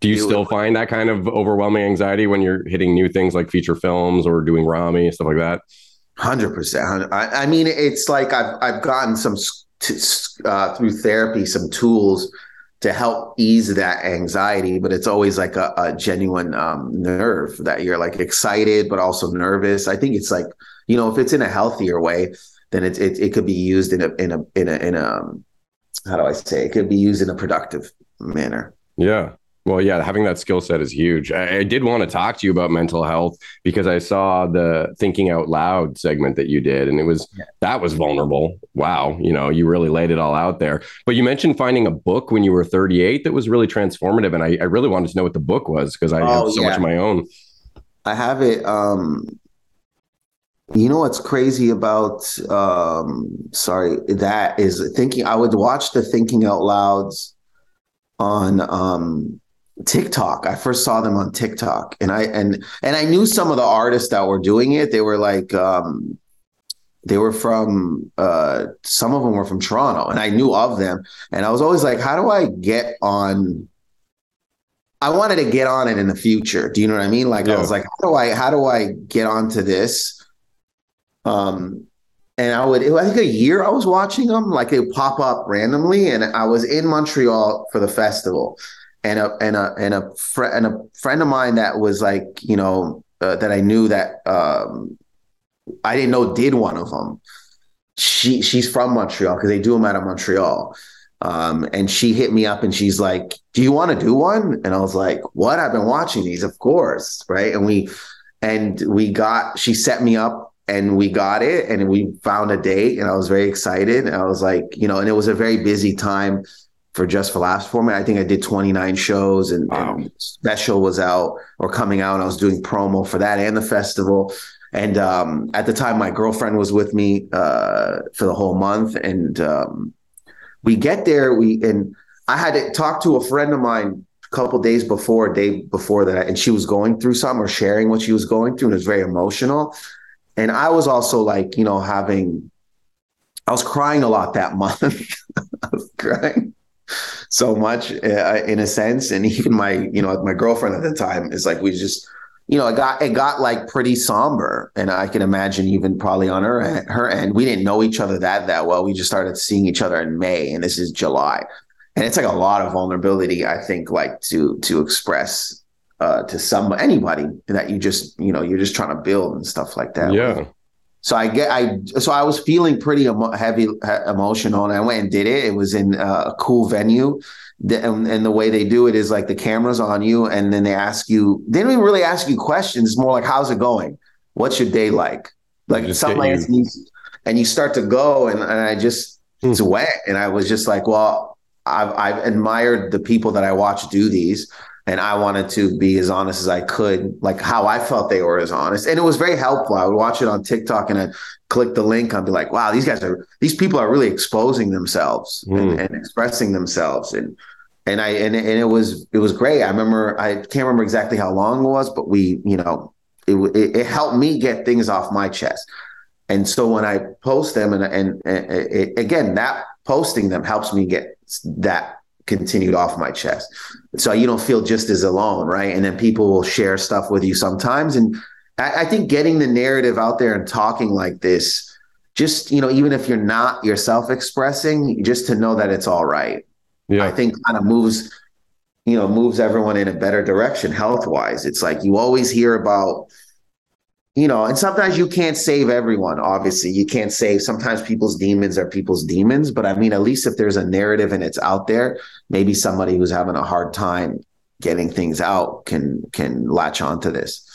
Do you it still was, find that kind of overwhelming anxiety when you're hitting new things like feature films or doing Ramy and stuff like that? one hundred percent. I, I mean, it's like I've I've gotten some uh, through therapy, some tools to help ease that anxiety, but it's always like a, a genuine um, nerve that you're like excited, but also nervous. I think it's like, you know, if it's in a healthier way, then it it, it could be used in a in a in a in a how do I say it could be used in a productive manner. Yeah. Well, yeah, having that skill set is huge. I, I did want to talk to you about mental health because I saw the Thinking Out Loud segment that you did, and it was yeah. that was vulnerable. Wow. You know, you really laid it all out there. But you mentioned finding a book when you were thirty-eight that was really transformative. And I, I really wanted to know what the book was because I oh, have so yeah. much of my own. I have it. Um, you know what's crazy about um, sorry, that is thinking I would watch the Thinking Out Louds on um TikTok. I first saw them on TikTok, and I and and I knew some of the artists that were doing it. They were like, um, they were from uh, some of them were from Toronto, and I knew of them. And I was always like, how do I get on? I wanted to get on it in the future. Do you know what I mean? Like yeah. I was like, how do I how do I get onto this? Um, and I would I think a year I was watching them, like they would pop up randomly, and I was in Montreal for the festival. And a and a and a friend and a friend of mine that was like, you know, uh, that I knew that um, I didn't know did one of them. She she's from Montreal because they do them out of Montreal. Um, and she hit me up and she's like, "Do you want to do one?" And I was like, "What? I've been watching these, of course, right?" And we and we got she set me up and we got it and we found a date and I was very excited and I was like, you know, and it was a very busy time. For Just for Laughs format, I think I did twenty-nine shows, and, wow. and that show was out or coming out. And I was doing promo for that and the festival. And um, at the time, my girlfriend was with me uh, for the whole month. And um, we get there, we and I had to talk to a friend of mine a couple days before, a day before that, and she was going through something or sharing what she was going through, and it was very emotional. And I was also like, you know, having, I was crying a lot that month. I was crying. So much uh, in a sense, and even my, you know, my girlfriend at the time is like, we just, you know, it got it got like pretty somber, and I can imagine even probably on her her end, we didn't know each other that that well. We just started seeing each other in May, and this is July, and it's like a lot of vulnerability, I think, like to to express uh, to some anybody that you just, you know, you're just trying to build and stuff like that. Yeah. So I get I so I was feeling pretty emo- heavy he- emotional, and I went and did it. It was in uh, a cool venue, the, and, and the way they do it is like the camera's on you, and then they ask you. They don't even really ask you questions. It's more like, "How's it going? What's your day like?" Like something like this, and you start to go, and, and I just mm. it's wet, and I was just like, "Well, I've I've admired the people that I watch do these." And I wanted to be as honest as I could, like how I felt they were as honest. And it was very helpful. I would watch it on TikTok and I'd click the link. I'd be like, wow, these guys are, these people are really exposing themselves mm. and, and expressing themselves. And, and I, and, and it was, it was great. I remember, I can't remember exactly how long it was, but we, you know, it, it, it helped me get things off my chest. And so when I post them and, and, and it, again, that posting them helps me get that continued off my chest, so you don't feel just as alone, right? And then people will share stuff with you sometimes, and I, I think getting the narrative out there and talking like this, just, you know, even if you're not yourself expressing, just to know that it's all right, yeah. I think kind of moves, you know, moves everyone in a better direction health wise. It's like you always hear about, you know, and sometimes you can't save everyone. Obviously, you can't save. Sometimes people's demons are people's demons, but I mean, at least if there's a narrative and it's out there, maybe somebody who's having a hard time getting things out can can latch onto this.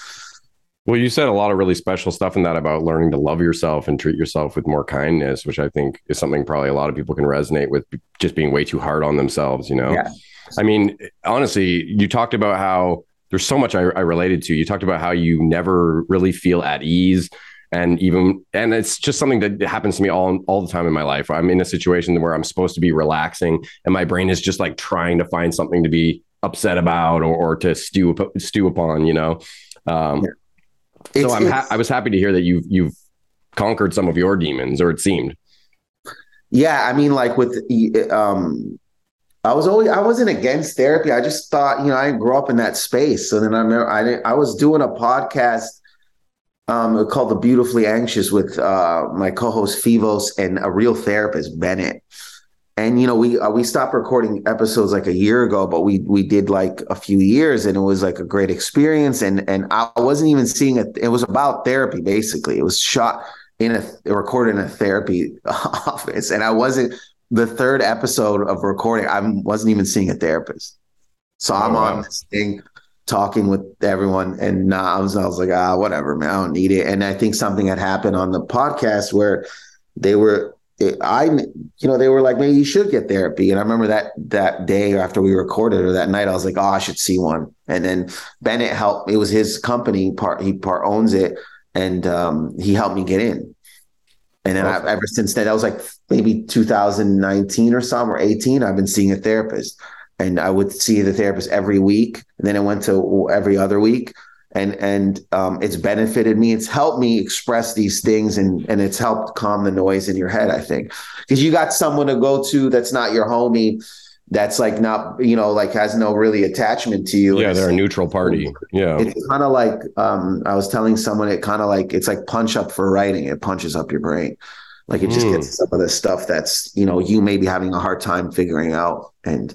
Well, you said a lot of really special stuff in that about learning to love yourself and treat yourself with more kindness, which I think is something probably a lot of people can resonate with, just being way too hard on themselves, you know? Yeah. I mean, honestly, you talked about how there's so much I, I related to. You talked about how you never really feel at ease. And even, and it's just something that happens to me all, all the time in my life. I'm in a situation where I'm supposed to be relaxing and my brain is just like trying to find something to be upset about or, or to stew, stew upon, you know? Um, yeah. So it's, I'm ha- I was happy to hear that you've you've conquered some of your demons, or it seemed. Yeah, I mean, like with um, I was always I wasn't against therapy. I just thought, you know, I didn't grow up in that space. So then I remember I didn't, I was doing a podcast um, called The Beautifully Anxious with uh, my co-host Fivos and a real therapist, Bennett. And you know, we uh, we stopped recording episodes like a year ago, but we we did like a few years, and it was like a great experience. And and I wasn't even seeing it. It was about therapy, basically. It was shot in a recorded in a therapy office, and I wasn't. The third episode of recording, I wasn't even seeing a therapist. So I'm oh, wow. on this thing talking with everyone, and nah, I was I was like, ah, whatever, man, I don't need it. And I think something had happened on the podcast where they were. I, you know, they were like, maybe you should get therapy. And I remember that that day after we recorded, or that night, I was like, oh, I should see one. And then Bennett helped. It was his company part. He part owns it. And um, he helped me get in. And then okay. I, ever since then, that was like maybe two thousand nineteen or some or eighteen. I've been seeing a therapist, and I would see the therapist every week. And then it went to every other week. And and um, it's benefited me. It's helped me express these things, and and it's helped calm the noise in your head, I think. Because you got someone to go to that's not your homie, that's like not, you know, like has no really attachment to you. Yeah, it's, they're a neutral party. Yeah. It's kind of like, um, I was telling someone, it kind of like, it's like punch up for writing. It punches up your brain. Like it just mm. gets some of the stuff that's, you know, you may be having a hard time figuring out, and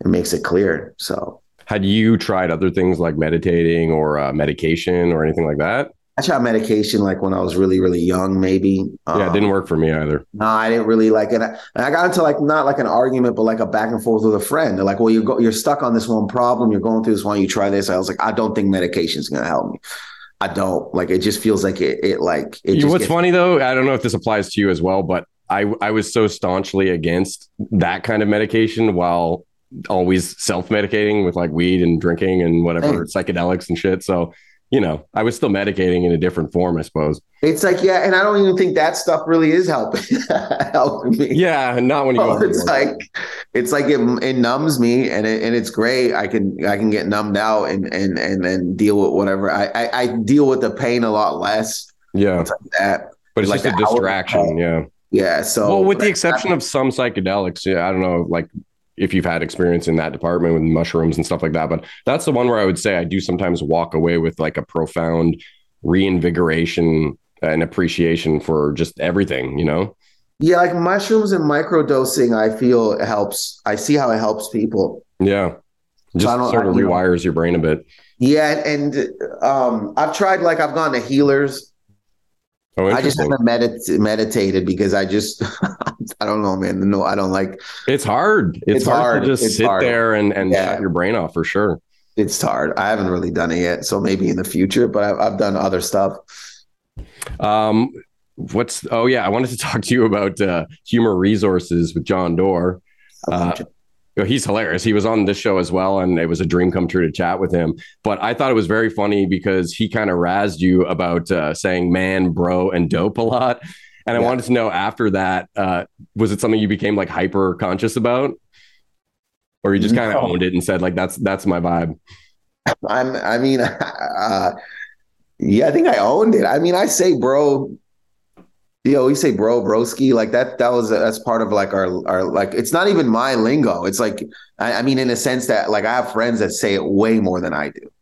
it makes it clear, so. Had you tried other things like meditating or uh, medication or anything like that? I tried medication like when I was really, really young, maybe. Um, yeah, it didn't work for me either. No, I didn't really like it. And I got into like not like an argument, but like a back and forth with a friend. They're like, well, you go, you're stuck on this one problem. You're going through this one. You try this. I was like, I don't think medication is going to help me. I don't like it. Just feels like it. It like it. Just What's gets- funny, though, I don't know if this applies to you as well, but I I was so staunchly against that kind of medication while always self-medicating with like weed and drinking and whatever, psychedelics and shit. So, you know, I was still medicating in a different form, I suppose. It's like, yeah. And I don't even think that stuff really is helping, helping me. Yeah. Not when you oh, go it's like, it's like it, it numbs me, and it, and it's great. I can, I can get numbed out and, and, and then deal with whatever. I, I, I deal with the pain a lot less. Yeah. Like that. But it's, it's just like a distraction. Yeah. Yeah. So well, with like, the exception I, of some psychedelics, yeah, I don't know, like, if you've had experience in that department with mushrooms and stuff like that. But that's the one where I would say I do sometimes walk away with like a profound reinvigoration and appreciation for just everything, you know? Yeah, like mushrooms and microdosing, I feel it helps. I see how it helps people. Yeah. Just so sort of I, rewires know. your brain a bit. Yeah. And um, I've tried, like I've gone to healers. Oh, I just haven't medit- meditated because I just, I don't know, man. No, I don't like. It's hard. It's, it's hard, hard to just it's sit hard. there and, and yeah. shut your brain off for sure. It's hard. I haven't really done it yet. So maybe in the future, but I've, I've done other stuff. Um, what's, oh yeah. I wanted to talk to you about uh, Humor Resources with John Doerr. Uh, he's hilarious. He was on this show as well, and it was a dream come true to chat with him. But I thought it was very funny because he kind of razzed you about uh, saying man, bro, and dope a lot. And I yeah. wanted to know after that, uh, was it something you became like hyper conscious about, or you just kind of no. owned it and said like, that's, that's my vibe. I'm, I mean, uh, yeah, I think I owned it. I mean, I say, bro, you know, we say bro, broski, like that, that was, that's part of like our, our, like, it's not even my lingo. It's like, I, I mean, in a sense that like I have friends that say it way more than I do.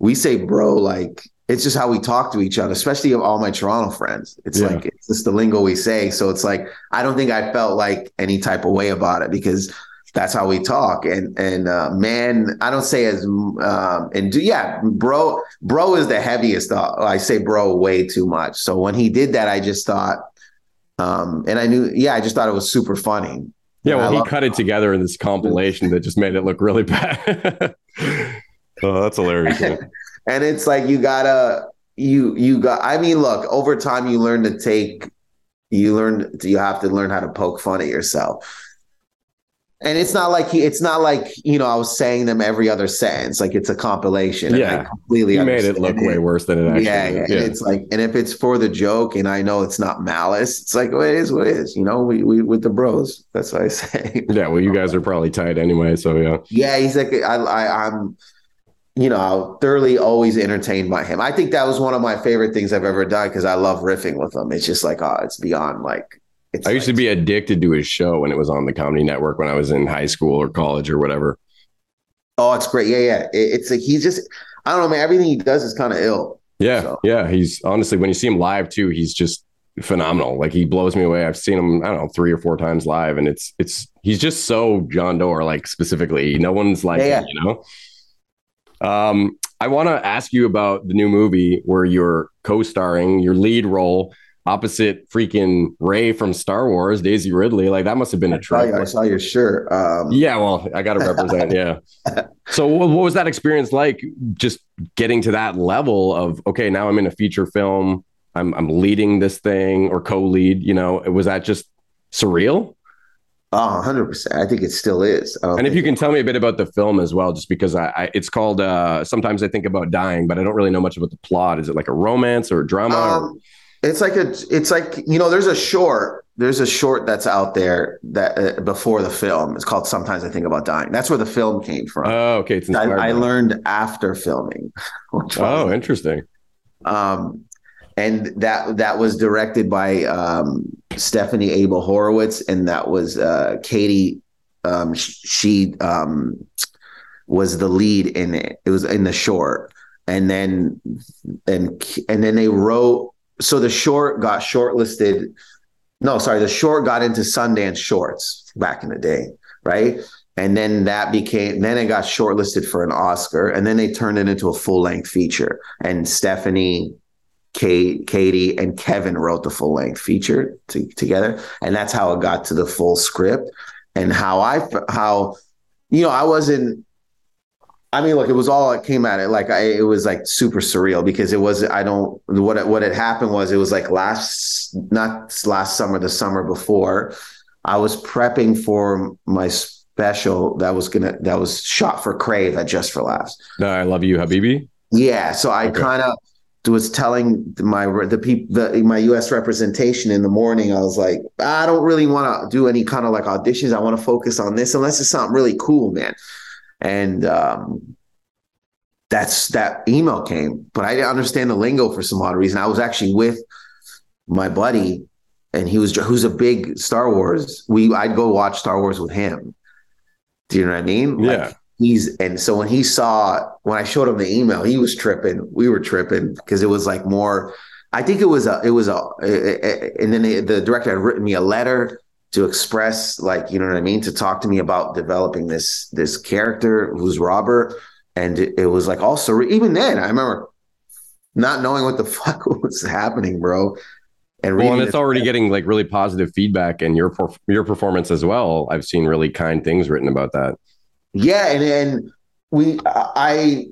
We say bro, like, it's just how we talk to each other, especially of all my Toronto friends. It's yeah. like, it's just the lingo we say. So it's like, I don't think I felt like any type of way about it because that's how we talk. And, and, uh, man, I don't say as, um, and do, yeah, bro, bro is the heaviest. Uh, I say bro way too much. So when he did that, I just thought, um, and I knew, yeah, I just thought it was super funny. Yeah. And well, I he cut it, it together in this compilation that just made it look really bad. Oh, that's hilarious. Man. And it's like, you gotta, you you got. I mean, look, over time you learn to take. You learn. You have to learn how to poke fun at yourself. And it's not like he, it's not like, you know, I was saying them every other sentence. Like, it's a compilation. Yeah, and I completely you made it look it. way worse than it actually yeah, is. Yeah, yeah. And it's like, and if it's for the joke, and I know it's not malice, it's like, well, it is what it is. You know, we we with the bros. That's what I say. Yeah, well, you guys are probably tight anyway, so yeah. Yeah, he's like, I, I I'm, you know, thoroughly always entertained by him. I think that was one of my favorite things I've ever done because I love riffing with him. It's just like, oh, it's beyond like. It's I used like, to be addicted to his show when it was on the Comedy Network when I was in high school or college or whatever. Oh, it's great. Yeah, yeah. It, it's like he's just, I don't know, man. Everything he does is kind of ill. Yeah, so. yeah. He's honestly, when you see him live too, he's just phenomenal. Like, he blows me away. I've seen him, I don't know, three or four times live, and it's it's he's just so John Doerr, like, specifically. No one's like, yeah, him, yeah. you know. Um, I want to ask you about the new movie where you're co-starring, your lead role, opposite freaking Rey from Star Wars, Daisy Ridley. Like, that must have been a trip. I, I saw your shirt. Um... Yeah, well, I got to represent. yeah. So what, what was that experience like? Just getting to that level of, okay, now I'm in a feature film. I'm I'm leading this thing or co-lead. You know, was that just surreal? Oh, one hundred percent. I think it still is. And if you can tell me a bit about the film as well, just because I, I it's called uh, Sometimes I Think About Dying, but I don't really know much about the plot. Is it like a romance or a drama? Um... Or... It's like a, it's like, you know, there's a short, there's a short that's out there that uh, before the film, it's called Sometimes I Think About Dying. That's where the film came from. Oh, okay. It's I, I learned after filming. Which oh, was, interesting. Um, and that, that was directed by um, Stephanie Abel Horowitz. And that was uh, Katie. Um, she um, was the lead in it. It was in the short. And then, and, and then they wrote, So the short got shortlisted. No, sorry. The short got into Sundance Shorts back in the day. Right. And then that became, then it got shortlisted for an Oscar, and then they turned it into a full length feature. And Stephanie, Kate, Katie, and Kevin wrote the full length feature to, together. And that's how it got to the full script. And how I, how, you know, I wasn't, I mean, look, it was all it came at it. Like I, it was like super surreal because it was, I don't, what, it, what had happened was it was like last, not last summer, the summer before, I was prepping for my special that was going to, that was shot for Crave at Just for Laughs. No, I love you, Habibi. Yeah. So I okay. kind of was telling my, the people, the, my U S representation in the morning, I was like, I don't really want to do any kind of like auditions. I want to focus on this unless it's something really cool, man. And um, that's that email came, but I didn't understand the lingo for some odd reason. I was actually with my buddy, and he was who's a big Star Wars. We I'd go watch Star Wars with him. Do you know what I mean? Yeah. Like he's and so when he saw when I showed him the email, he was tripping. We were tripping because it was like more. I think it was a it was a, a, a and then the, the director had written me a letter to express, like, you know what I mean? To talk to me about developing this, this character who's Robert. And it, it was like all surreal. Even then I remember not knowing what the fuck was happening, bro. And, well, and it's already getting like really positive feedback, and your, your performance as well. I've seen really kind things written about that. Yeah. And, and we, I,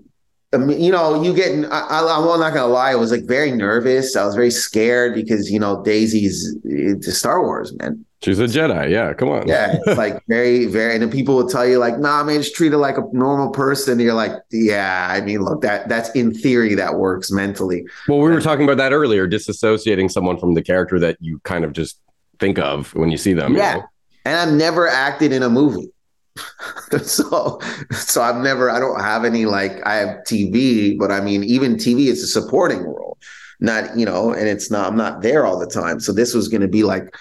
I mean, you know, you get, I, I, I'm not going to lie. I was like very nervous. I was very scared because, you know, Daisy's into Star Wars, man. She's a Jedi. Yeah. Come on. Yeah. It's like very, very, and then people will tell you like, nah, man, just treat her like a normal person. And you're like, yeah, I mean, look, that that's in theory that works mentally. Well, we were talking about that earlier, disassociating someone from the character that you kind of just think of when you see them. Yeah. You know? And I've never acted in a movie. so, so I've never, I don't have any, like I have T V, but I mean, even T V is a supporting role, not, you know, and it's not, I'm not there all the time. So this was going to be like,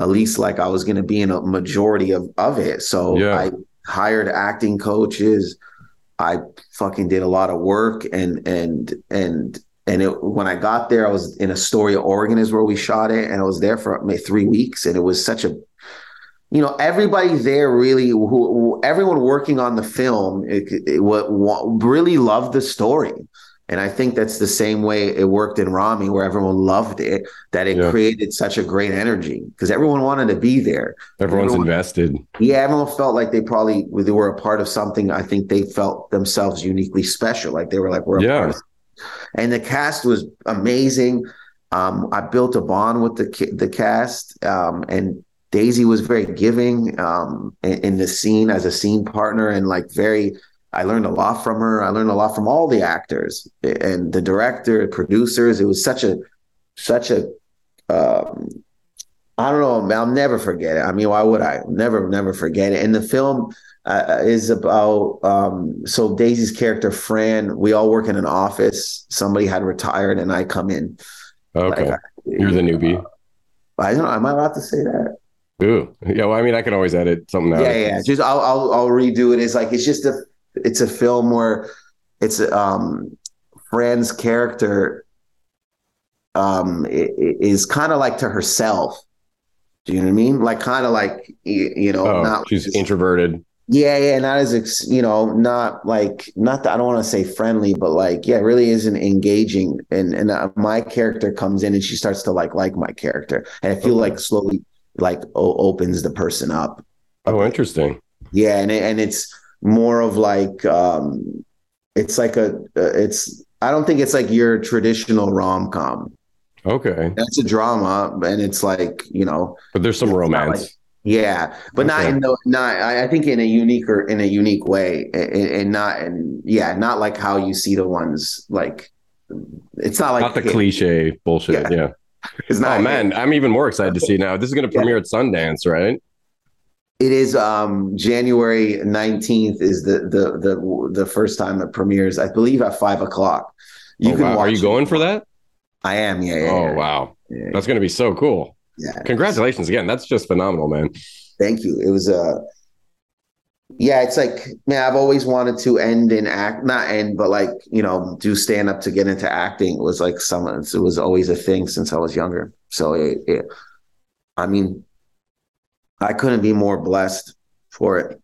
at least like I was going to be in a majority of, of it. So yeah. I hired acting coaches. I fucking did a lot of work. And, and, and, and it, when I got there, I was in Astoria, Oregon is where we shot it. And I was there for maybe three weeks. And it was such a, you know, everybody there really, who, who everyone working on the film, it, it, what, what really loved the story. And I think that's the same way it worked in Ramy, where everyone loved it, that it yeah. created such a great energy because everyone wanted to be there. Everyone's everyone, invested. Yeah, everyone felt like they probably they were a part of something. I think they felt themselves uniquely special. Like they were like, we're a yeah. part of And the cast was amazing. Um, I built a bond with the the cast, um, and Daisy was very giving um, in, in the scene as a scene partner, and like very. I learned a lot from her. I learned a lot from all the actors and the director, producers. It was such a, such a. Um, I don't know. I'll never forget it. I mean, why would I? Never, never forget it. And the film uh, is about, um, so Daisy's character, Fran, we all work in an office. Somebody had retired and I come in. Okay. Like, you're the newbie. Uh, I don't know. Am I allowed to say that? Ooh. Yeah. Well, I mean, I can always edit something out. Yeah. Yeah. Just, I'll, I'll, I'll redo it. It's like, it's just a, it's a film where it's, um, Fran's character um, is kind of like to herself. Do you know what I mean? Like, kind of like, you know, oh, not she's just, introverted. Yeah, yeah, not as, you know, not like, not that I don't want to say friendly, but like, yeah, really isn't engaging. And and uh, my character comes in and she starts to like like my character, and I feel okay. like slowly like o- opens the person up. Oh, interesting. Yeah, and it, and it's more of like, um, it's like a, it's I don't think it's like your traditional rom-com. Okay, that's a drama, and it's like, you know, but there's some romance, like, yeah, but okay. not in the, not I think in a unique or in a unique way, and, and not and yeah, not like how you see the ones like it's not like not the cliche it, bullshit, yeah. yeah. It's not. Oh man, it. I'm even more excited to see now. This is going to premiere yeah. at Sundance, right? It is um, January nineteenth is the the the the first time it premieres. I believe at five o'clock. You oh, can wow. watch. Are you going it. for that? I am, yeah. yeah oh, yeah. wow. Yeah, that's going to be so cool. Yeah. Congratulations again. That's just phenomenal, man. Thank you. It was, uh, yeah, it's like, man, I've always wanted to end in act, not end, but like, you know, do stand up to get into acting. It was like someone, it was always a thing since I was younger. So, it, it, I mean, I couldn't be more blessed for it.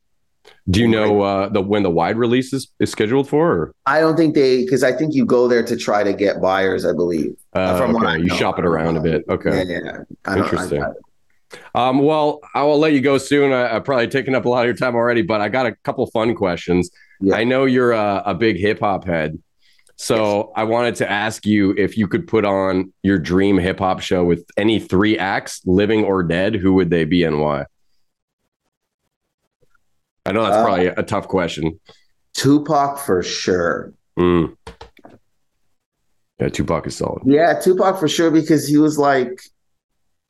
Do you know uh, the when the wide release is, is scheduled for? Or? I don't think they, because I think you go there to try to get buyers, I believe. Uh, from okay. what I you know. shop it around a bit. Okay. Yeah, yeah. I don't, Interesting. I um, well, I will let you go soon. I, I've probably taken up a lot of your time already, but I got a couple fun questions. Yeah. I know you're a, a big hip hop head. So yes. I wanted to ask you if you could put on your dream hip hop show with any three acts, living or dead, who would they be and why? I know that's probably uh, a tough question. Tupac for sure. Mm. Yeah, Tupac is solid. Yeah, Tupac for sure, because he was like,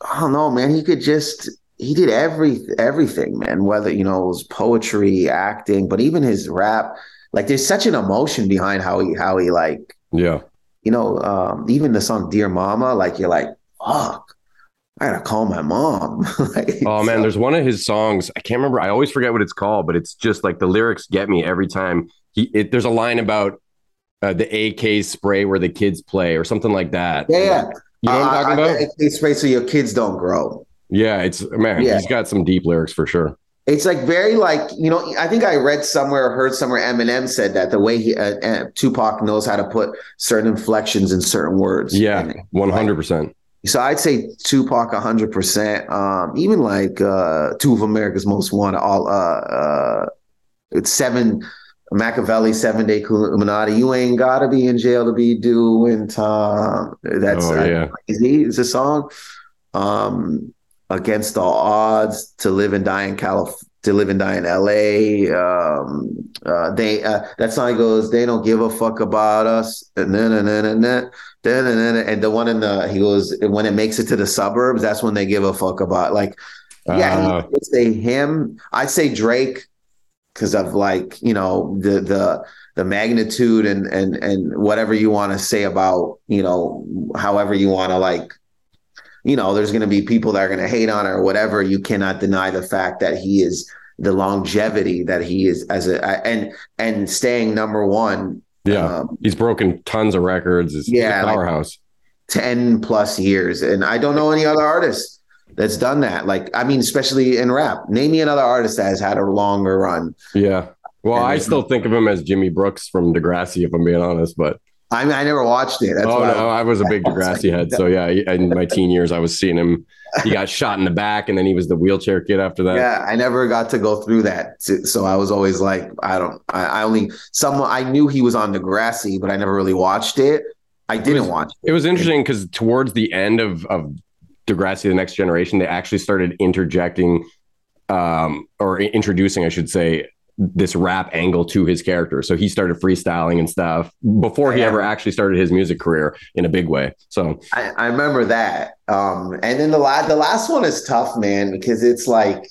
I don't know, man. He could just, he did every everything, man. Whether, you know, it was poetry, acting, but even his rap. Like, there's such an emotion behind how he, how he like, yeah, you know, um, even the song Dear Mama, like, you're like, fuck. I gotta call my mom. like, oh man, so. There's one of his songs. I can't remember. I always forget what it's called, but it's just like the lyrics get me every time. He it, there's a line about uh, the A K spray where the kids play or something like that. Yeah, yeah. You know uh, what I'm talking I, about? A K spray so your kids don't grow. Yeah, it's man. Yeah. He's got some deep lyrics for sure. It's like very like, you know, I think I read somewhere or heard somewhere Eminem said that the way he uh, uh, Tupac knows how to put certain inflections in certain words. Yeah, one hundred percent. Like, so I'd say Tupac one hundred percent. Um, even like uh, two of America's Most Wanted, all uh, uh, it's seven Machiavelli, Seven Day Illuminati. You ain't gotta be in jail to be doing time. That's oh, yeah. crazy. It's a song. Um, Against All Odds, To Live and Die in Calif- to live and die in L A. Um, uh, they uh, that song goes, they don't give a fuck about us. And then and then and then. And the one in the he goes when it makes it to the suburbs, that's when they give a fuck about. Like, yeah, uh, I'd say him. I'd say Drake because of like, you know, the the the magnitude and and and whatever you want to say about, you know, however you want to like, you know, there's going to be people that are going to hate on it or whatever. You cannot deny the fact that he is the longevity that he is as a and and staying number one. Yeah, um, he's broken tons of records. It's, yeah, it's a powerhouse. Like ten plus years, and I don't know any other artist that's done that. Like, I mean, especially in rap. Name me another artist that has had a longer run. Yeah. Well, and I still think of him as Jimmy Brooks from Degrassi, if I'm being honest. But I mean, I never watched it. That's oh, why no, I, I was a big Degrassi head. So, yeah, in my teen years, I was seeing him. He got shot in the back, and then he was the wheelchair kid after that. Yeah, I never got to go through that. So I was always like, I don't, I, I only, someone, I knew he was on Degrassi, but I never really watched it. I didn't it was, watch it. It was interesting because towards the end of, of Degrassi, The Next Generation, they actually started interjecting um, or introducing, I should say, this rap angle to his character. So he started freestyling and stuff before he yeah. ever actually started his music career in a big way. So I, I remember that. Um, and then the la- the last one is tough, man, because it's like,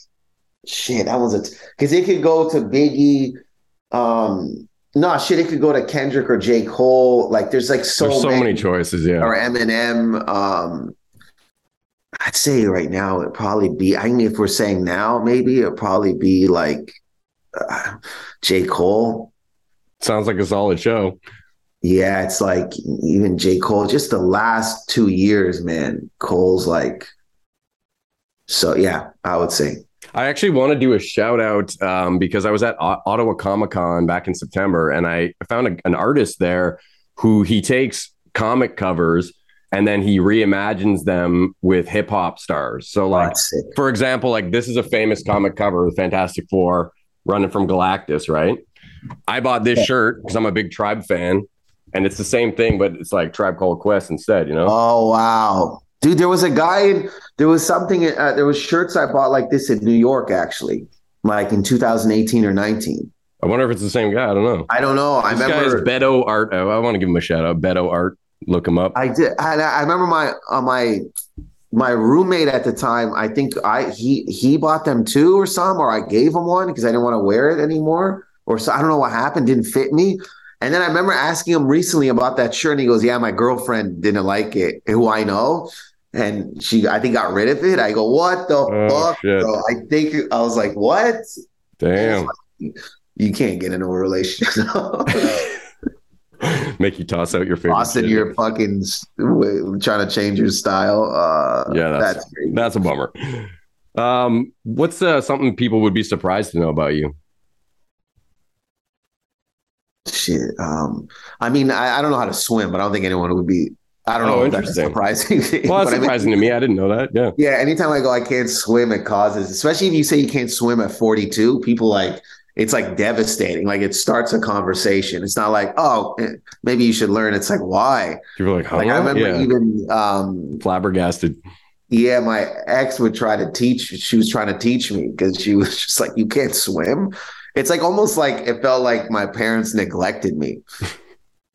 shit, that was a, t- cause it could go to Biggie. Um, no shit. It could go to Kendrick or J. Cole. Like there's like so, there's so many, many choices. Yeah. Or Eminem. Um, I'd say right now it'd probably be, I think if we're saying now, maybe it'd probably be like, Uh, J. Cole. Sounds like a solid show. Yeah, it's like even J. Cole, just the last two years, man. Cole's like, so yeah, I would say. I actually want to do a shout out um, because I was at o- Ottawa Comic Con back in September, and I found a, an artist there who he takes comic covers and then he reimagines them with hip hop stars. So like, oh, for example, like this is a famous comic cover, Fantastic Four. Running from Galactus, right? I bought this shirt because I'm a big Tribe fan, and it's the same thing, but it's like Tribe Called Quest instead, you know? Oh, wow. Dude, there was a guy, in, there was something, uh, there was shirts I bought like this in New York, actually, like in two thousand eighteen or nineteen. I wonder if it's the same guy. I don't know. I don't know. This I remember. This guy is Beto Art. I, I want to give him a shout out. Beto Art. Look him up. I did. I, I remember my, uh, my, My roommate at the time, I think I he he bought them two or some, or I gave him one because I didn't want to wear it anymore. Or so I don't know what happened, didn't fit me. And then I remember asking him recently about that shirt, and he goes, "Yeah, my girlfriend didn't like it, who I know, and she I think got rid of it." I go, "What the oh, fuck?" So I think I was like, "What?" Damn, like, you can't get into a relationship. Make you toss out your favorite Austin, shit. You're fucking trying to change your style. Uh, yeah, that's that's, that's a bummer. Um, what's uh, something people would be surprised to know about you? Shit. Um, I mean, I, I don't know how to swim, but I don't think anyone would be. I don't oh, know. If that's surprising. Well, that's surprising I mean, to me. I didn't know that. Yeah. Yeah. Anytime I go, I can't swim. It causes, especially if you say you can't swim at forty-two, people like. It's like devastating. Like it starts a conversation. It's not like, oh, maybe you should learn. It's like, why? People are like, huh? Like I remember yeah. even um, flabbergasted. Yeah, my ex would try to teach. She was trying to teach me because she was just like, you can't swim. It's like almost like it felt like my parents neglected me.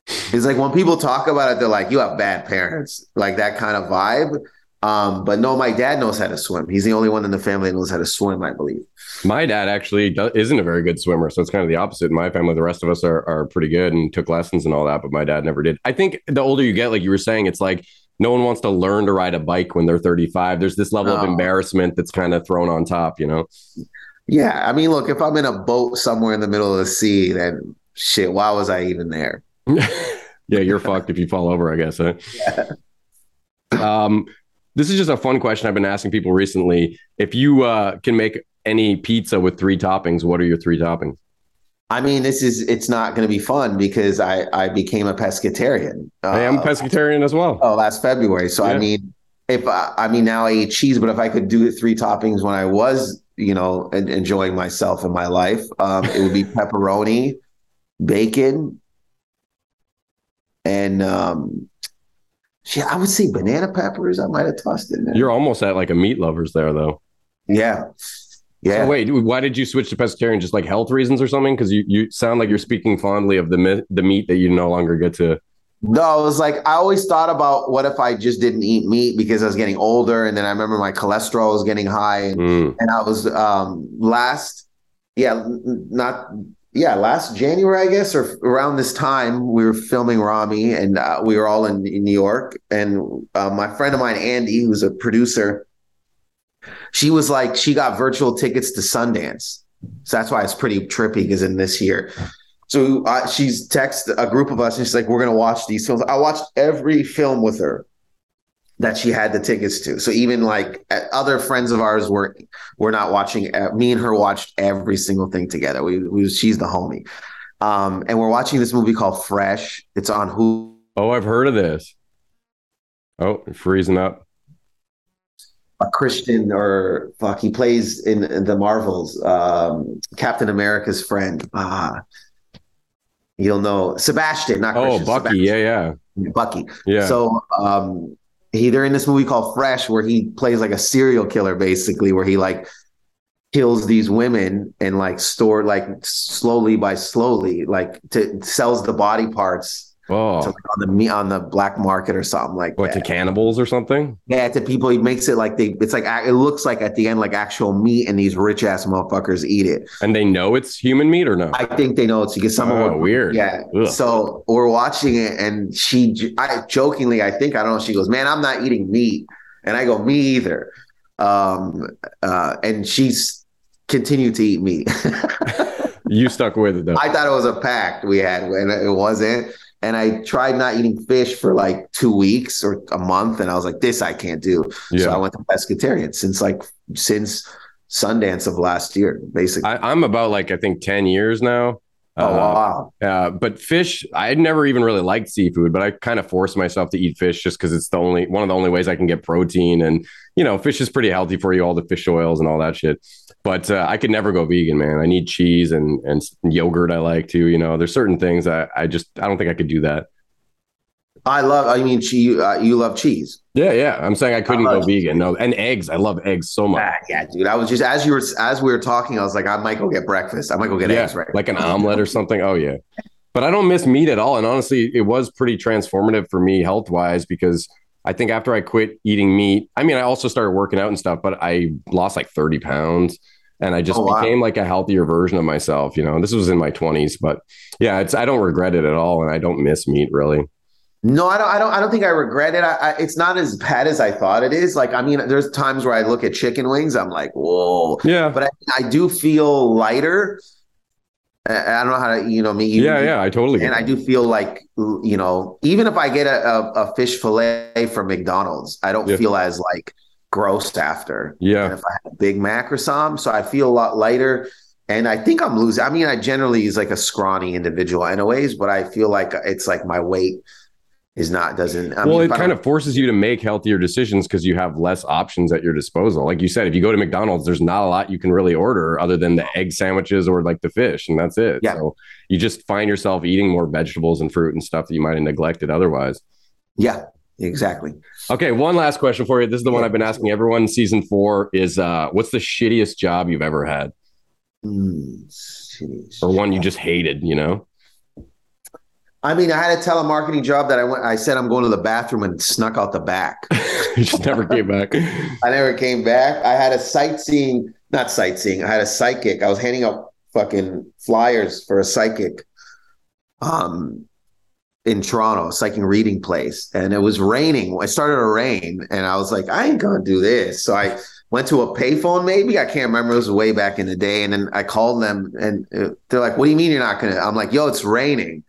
It's like when people talk about it, they're like, you have bad parents, like that kind of vibe. Um, but no, my dad knows how to swim. He's the only one in the family that knows how to swim, I believe. My dad actually does, isn't a very good swimmer, so it's kind of the opposite. In my family, the rest of us are are pretty good and took lessons and all that, but my dad never did. I think the older you get, like you were saying, it's like no one wants to learn to ride a bike when they're thirty-five. There's this level oh. of embarrassment that's kind of thrown on top, you know? Yeah, I mean, look, if I'm in a boat somewhere in the middle of the sea, then shit, why was I even there? Yeah, you're fucked if you fall over, I guess, huh? Yeah. Um. This is just a fun question I've been asking people recently. If you uh, can make any pizza with three toppings, what are your three toppings? I mean, this is it's not going to be fun because I, I became a pescatarian. Uh, I am a pescatarian as well. Oh, last February. So, yeah. I mean, if I, I mean, now I eat cheese, but if I could do three toppings when I was, you know, en- enjoying myself in my life, um, it would be pepperoni, bacon, and... Um, Yeah, I would say banana peppers. I might have tossed in there. You're almost at like a meat lovers there, though. Yeah, yeah. So wait, why did you switch to pescatarian? Just like health reasons or something? Because you, you sound like you're speaking fondly of the mi- the meat that you no longer get to. No, it was like I always thought about what if I just didn't eat meat because I was getting older, and then I remember my cholesterol was getting high, and, mm. and I was um, last, yeah, not. Yeah, last January, I guess, or around this time, we were filming Ramy, and uh, we were all in, in New York. And uh, my friend of mine, Andy, who's a producer, she was like, she got virtual tickets to Sundance. So that's why it's pretty trippy because in this year. So uh, she's texted a group of us, and she's like, we're going to watch these films. I watched every film with her that she had the tickets to. So even like other friends of ours were, were not watching. Uh, me and her watched every single thing together. We, we she's the homie. Um, and we're watching this movie called Fresh. It's on Hulu. Oh, I've heard of this. Oh, freezing up. A Christian or fuck, he plays in, in the Marvels. Um, Captain America's friend. Ah, you'll know Sebastian. Not oh, Christian, Bucky. Sebastian. Yeah, yeah, Bucky. Yeah. So um, he they're in this movie called Fresh, where he plays like a serial killer, basically, where he like kills these women and like store like slowly by slowly, like to sells the body parts. Oh, to, like, on the on the black market or something like what, that. What, to cannibals or something? Yeah, to people. He makes it like they. It's like it looks like at the end like actual meat, and these rich ass motherfuckers eat it. And they know it's human meat or no? I think they know it's because someone. Oh, would, weird. Yeah. Ugh. So we're watching it, and she, I jokingly, I think I don't know. She goes, "Man, I'm not eating meat," and I go, "Me either." Um, uh, and she's continued to eat meat. You stuck with it though. I thought it was a pact we had, and it wasn't. And I tried not eating fish for like two weeks or a month. And I was like, this I can't do. Yeah. So I went to pescatarian since like since Sundance of last year, basically. I, I'm about like, I think ten years now. Oh, uh, wow. Uh, but fish, I had never even really liked seafood, but I kind of forced myself to eat fish just because it's the only one of the only ways I can get protein. And, you know, fish is pretty healthy for you, all the fish oils and all that shit. But uh, I could never go vegan, man. I need cheese and, and yogurt. I like to, you know, there's certain things I, I just I don't think I could do that. I love I mean, she, uh, you love cheese. Yeah. Yeah. I'm saying I couldn't I go vegan. No. And eggs. I love eggs so much. Ah, yeah, dude. I was just as you were as we were talking, I was like, I might go get breakfast. I might go get yeah, eggs. Right. Like an omelet or something. Oh, yeah. But I don't miss meat at all. And honestly, it was pretty transformative for me health wise, because I think after I quit eating meat, I mean, I also started working out and stuff, but I lost like thirty pounds. And I just oh, wow. became like a healthier version of myself. You know, this was in my twenties. But yeah, it's I don't regret it at all. And I don't miss meat, really. No, I don't. I don't. I don't think I regret it. I, I, it's not as bad as I thought it is. Like, I mean, there's times where I look at chicken wings, I'm like, whoa. Yeah. But I, I do feel lighter. I, I don't know how to, you know, me. Yeah, yeah, I totally. And get I do feel like, you know, even if I get a, a, a fish fillet from McDonald's, I don't yeah. feel as like gross after. Yeah. And if I had a Big Mac or something, so I feel a lot lighter. And I think I'm losing. I mean, I generally is like a scrawny individual, anyways. But I feel like it's like my weight. Is not doesn't I well mean, it kind of forces you to make healthier decisions because you have less options at your disposal. Like you said, if you go to McDonald's, there's not a lot you can really order other than the egg sandwiches or like the fish, and that's it. Yeah. So you just find yourself eating more vegetables and fruit and stuff that you might have neglected otherwise. Yeah, exactly. Okay, one last question for you. This is the one I've been asking everyone. Season four is uh what's the shittiest job you've ever had? Mm, shittiest or one you just hated, you know? I mean, I had a telemarketing job that I went. I said I'm going to the bathroom and snuck out the back. You just never came back. I never came back. I had a sightseeing, not sightseeing. I had a psychic. I was handing out fucking flyers for a psychic, um, in Toronto, a psychic reading place, and it was raining. It started to rain, and I was like, I ain't gonna do this. So I went to a payphone. Maybe I can't remember. It was way back in the day, and then I called them, and they're like, "What do you mean you're not gonna?" I'm like, "Yo, it's raining."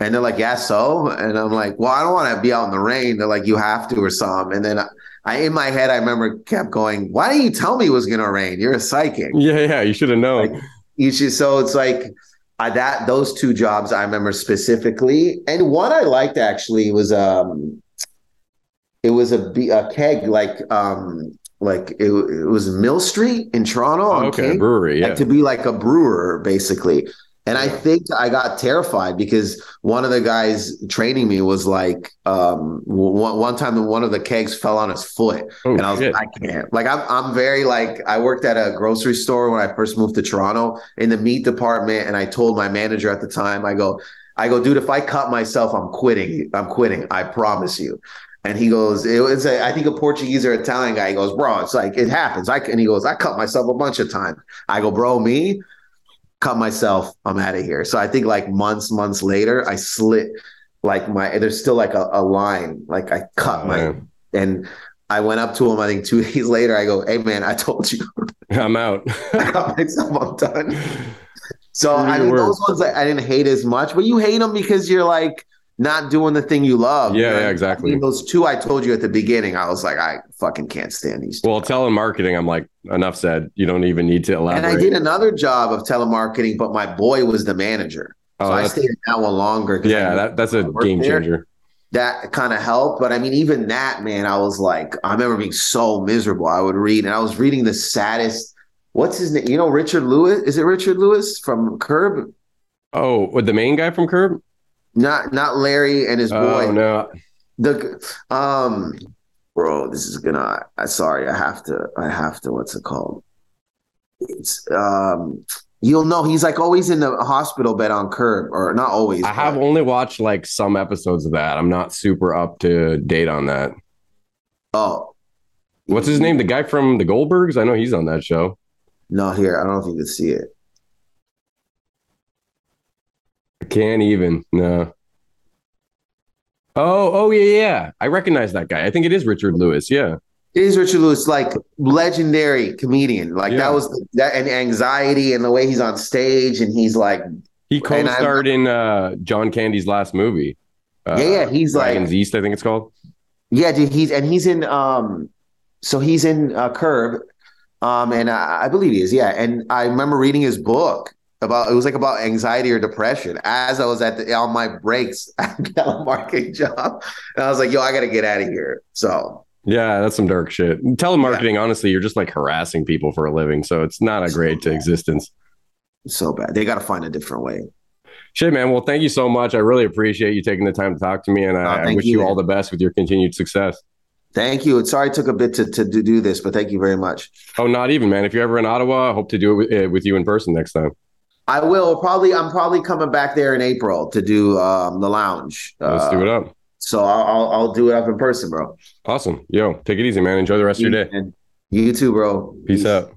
And they're like, yeah, so? And I'm like, well, I don't want to be out in the rain. They're like, you have to or something. And then I, I in my head, I remember kept going, why didn't you tell me it was going to rain? You're a psychic. Yeah, yeah, you should have known. Like, you should. So it's like I, that. Those two jobs I remember specifically. And one I liked actually was um, it was a, a keg like um, like it, it was Mill Street in Toronto. Oh, okay, keg. Brewery. Yeah. Like, to be like a brewer, basically. And I think I got terrified because one of the guys training me was like, um, one, one time one of the kegs fell on his foot. Oh, and I was shit. like, I can't. Like, I'm I'm very like, I worked at a grocery store when I first moved to Toronto in the meat department. And I told my manager at the time, I go, I go, dude, if I cut myself, I'm quitting. I'm quitting. I promise you. And he goes, it was a, I think a Portuguese or Italian guy. He goes, bro, it's like, it happens. I And he goes, I cut myself a bunch of times. I go, bro, me? Cut myself, I'm out of here. So I think like months, months later, I slit like my, there's still like a, a line, like I cut oh, my, man. And I went up to him, I think two days later, I go, hey man, I told you. I'm out. I cut myself, I'm done. So I mean, those ones I, I didn't hate as much, but you hate them because you're like not doing the thing you love. Yeah, yeah, exactly. I mean, those two I told you at the beginning, I was like, I fucking can't stand these two. Well, telemarketing, I'm like, enough said. You don't even need to elaborate. And I did another job of telemarketing, but my boy was the manager. So oh, I stayed in that one longer. Yeah, that, that's a game changer. that kind of helped. But I mean, even that, man, I was like, I remember being so miserable. I would read, and I was reading the saddest, what's his name? You know, Richard Lewis. Is it Richard Lewis from Curb? Oh, what, the main guy from Curb? Not, not Larry and his oh, boy. Oh, no. The, um, bro, this is gonna, I sorry. I have to, I have to, what's it called? It's, um, you'll know, he's like always in the hospital bed on Curb, or not always. I but. have only watched like some episodes of that. I'm not super up to date on that. Oh, what's his name? The guy from the Goldbergs? I know he's on that show. No, here, I don't know if you can see it. I can't even. No. Oh, oh yeah, yeah. I recognize that guy. I think it is Richard Lewis. Yeah. It is Richard Lewis, like legendary comedian. Like yeah. that was the, that and anxiety and the way he's on stage and he's like he co-starred in uh, John Candy's last movie. Uh, yeah, yeah, he's Dragon's like East, I think it's called. Yeah, dude, he's and he's in um, so he's in uh, Curb, um, and I, I believe he is. Yeah, and I remember reading his book about it was like about anxiety or depression as I was at the, on my breaks at the marketing job, and I was like, yo, I gotta get out of here. So. Yeah, that's some dark shit. Telemarketing, yeah. Honestly, you're just like harassing people for a living. So it's not a so great bad. to existence. So bad. They got to find a different way. Shit, man. Well, thank you so much. I really appreciate you taking the time to talk to me. And I, oh, I wish you, you all the best with your continued success. Thank you. It's sorry it took a bit to, to do this, but thank you very much. Oh, not even, man. If you're ever in Ottawa, I hope to do it with, uh, with you in person next time. I will. Probably. I'm probably coming back there in April to do um, the lounge. Let's uh, do it up. So I'll I'll do it up in person, bro. Awesome. Yo, take it easy, man. Enjoy the rest of your day. You too, bro. Peace, Peace. out.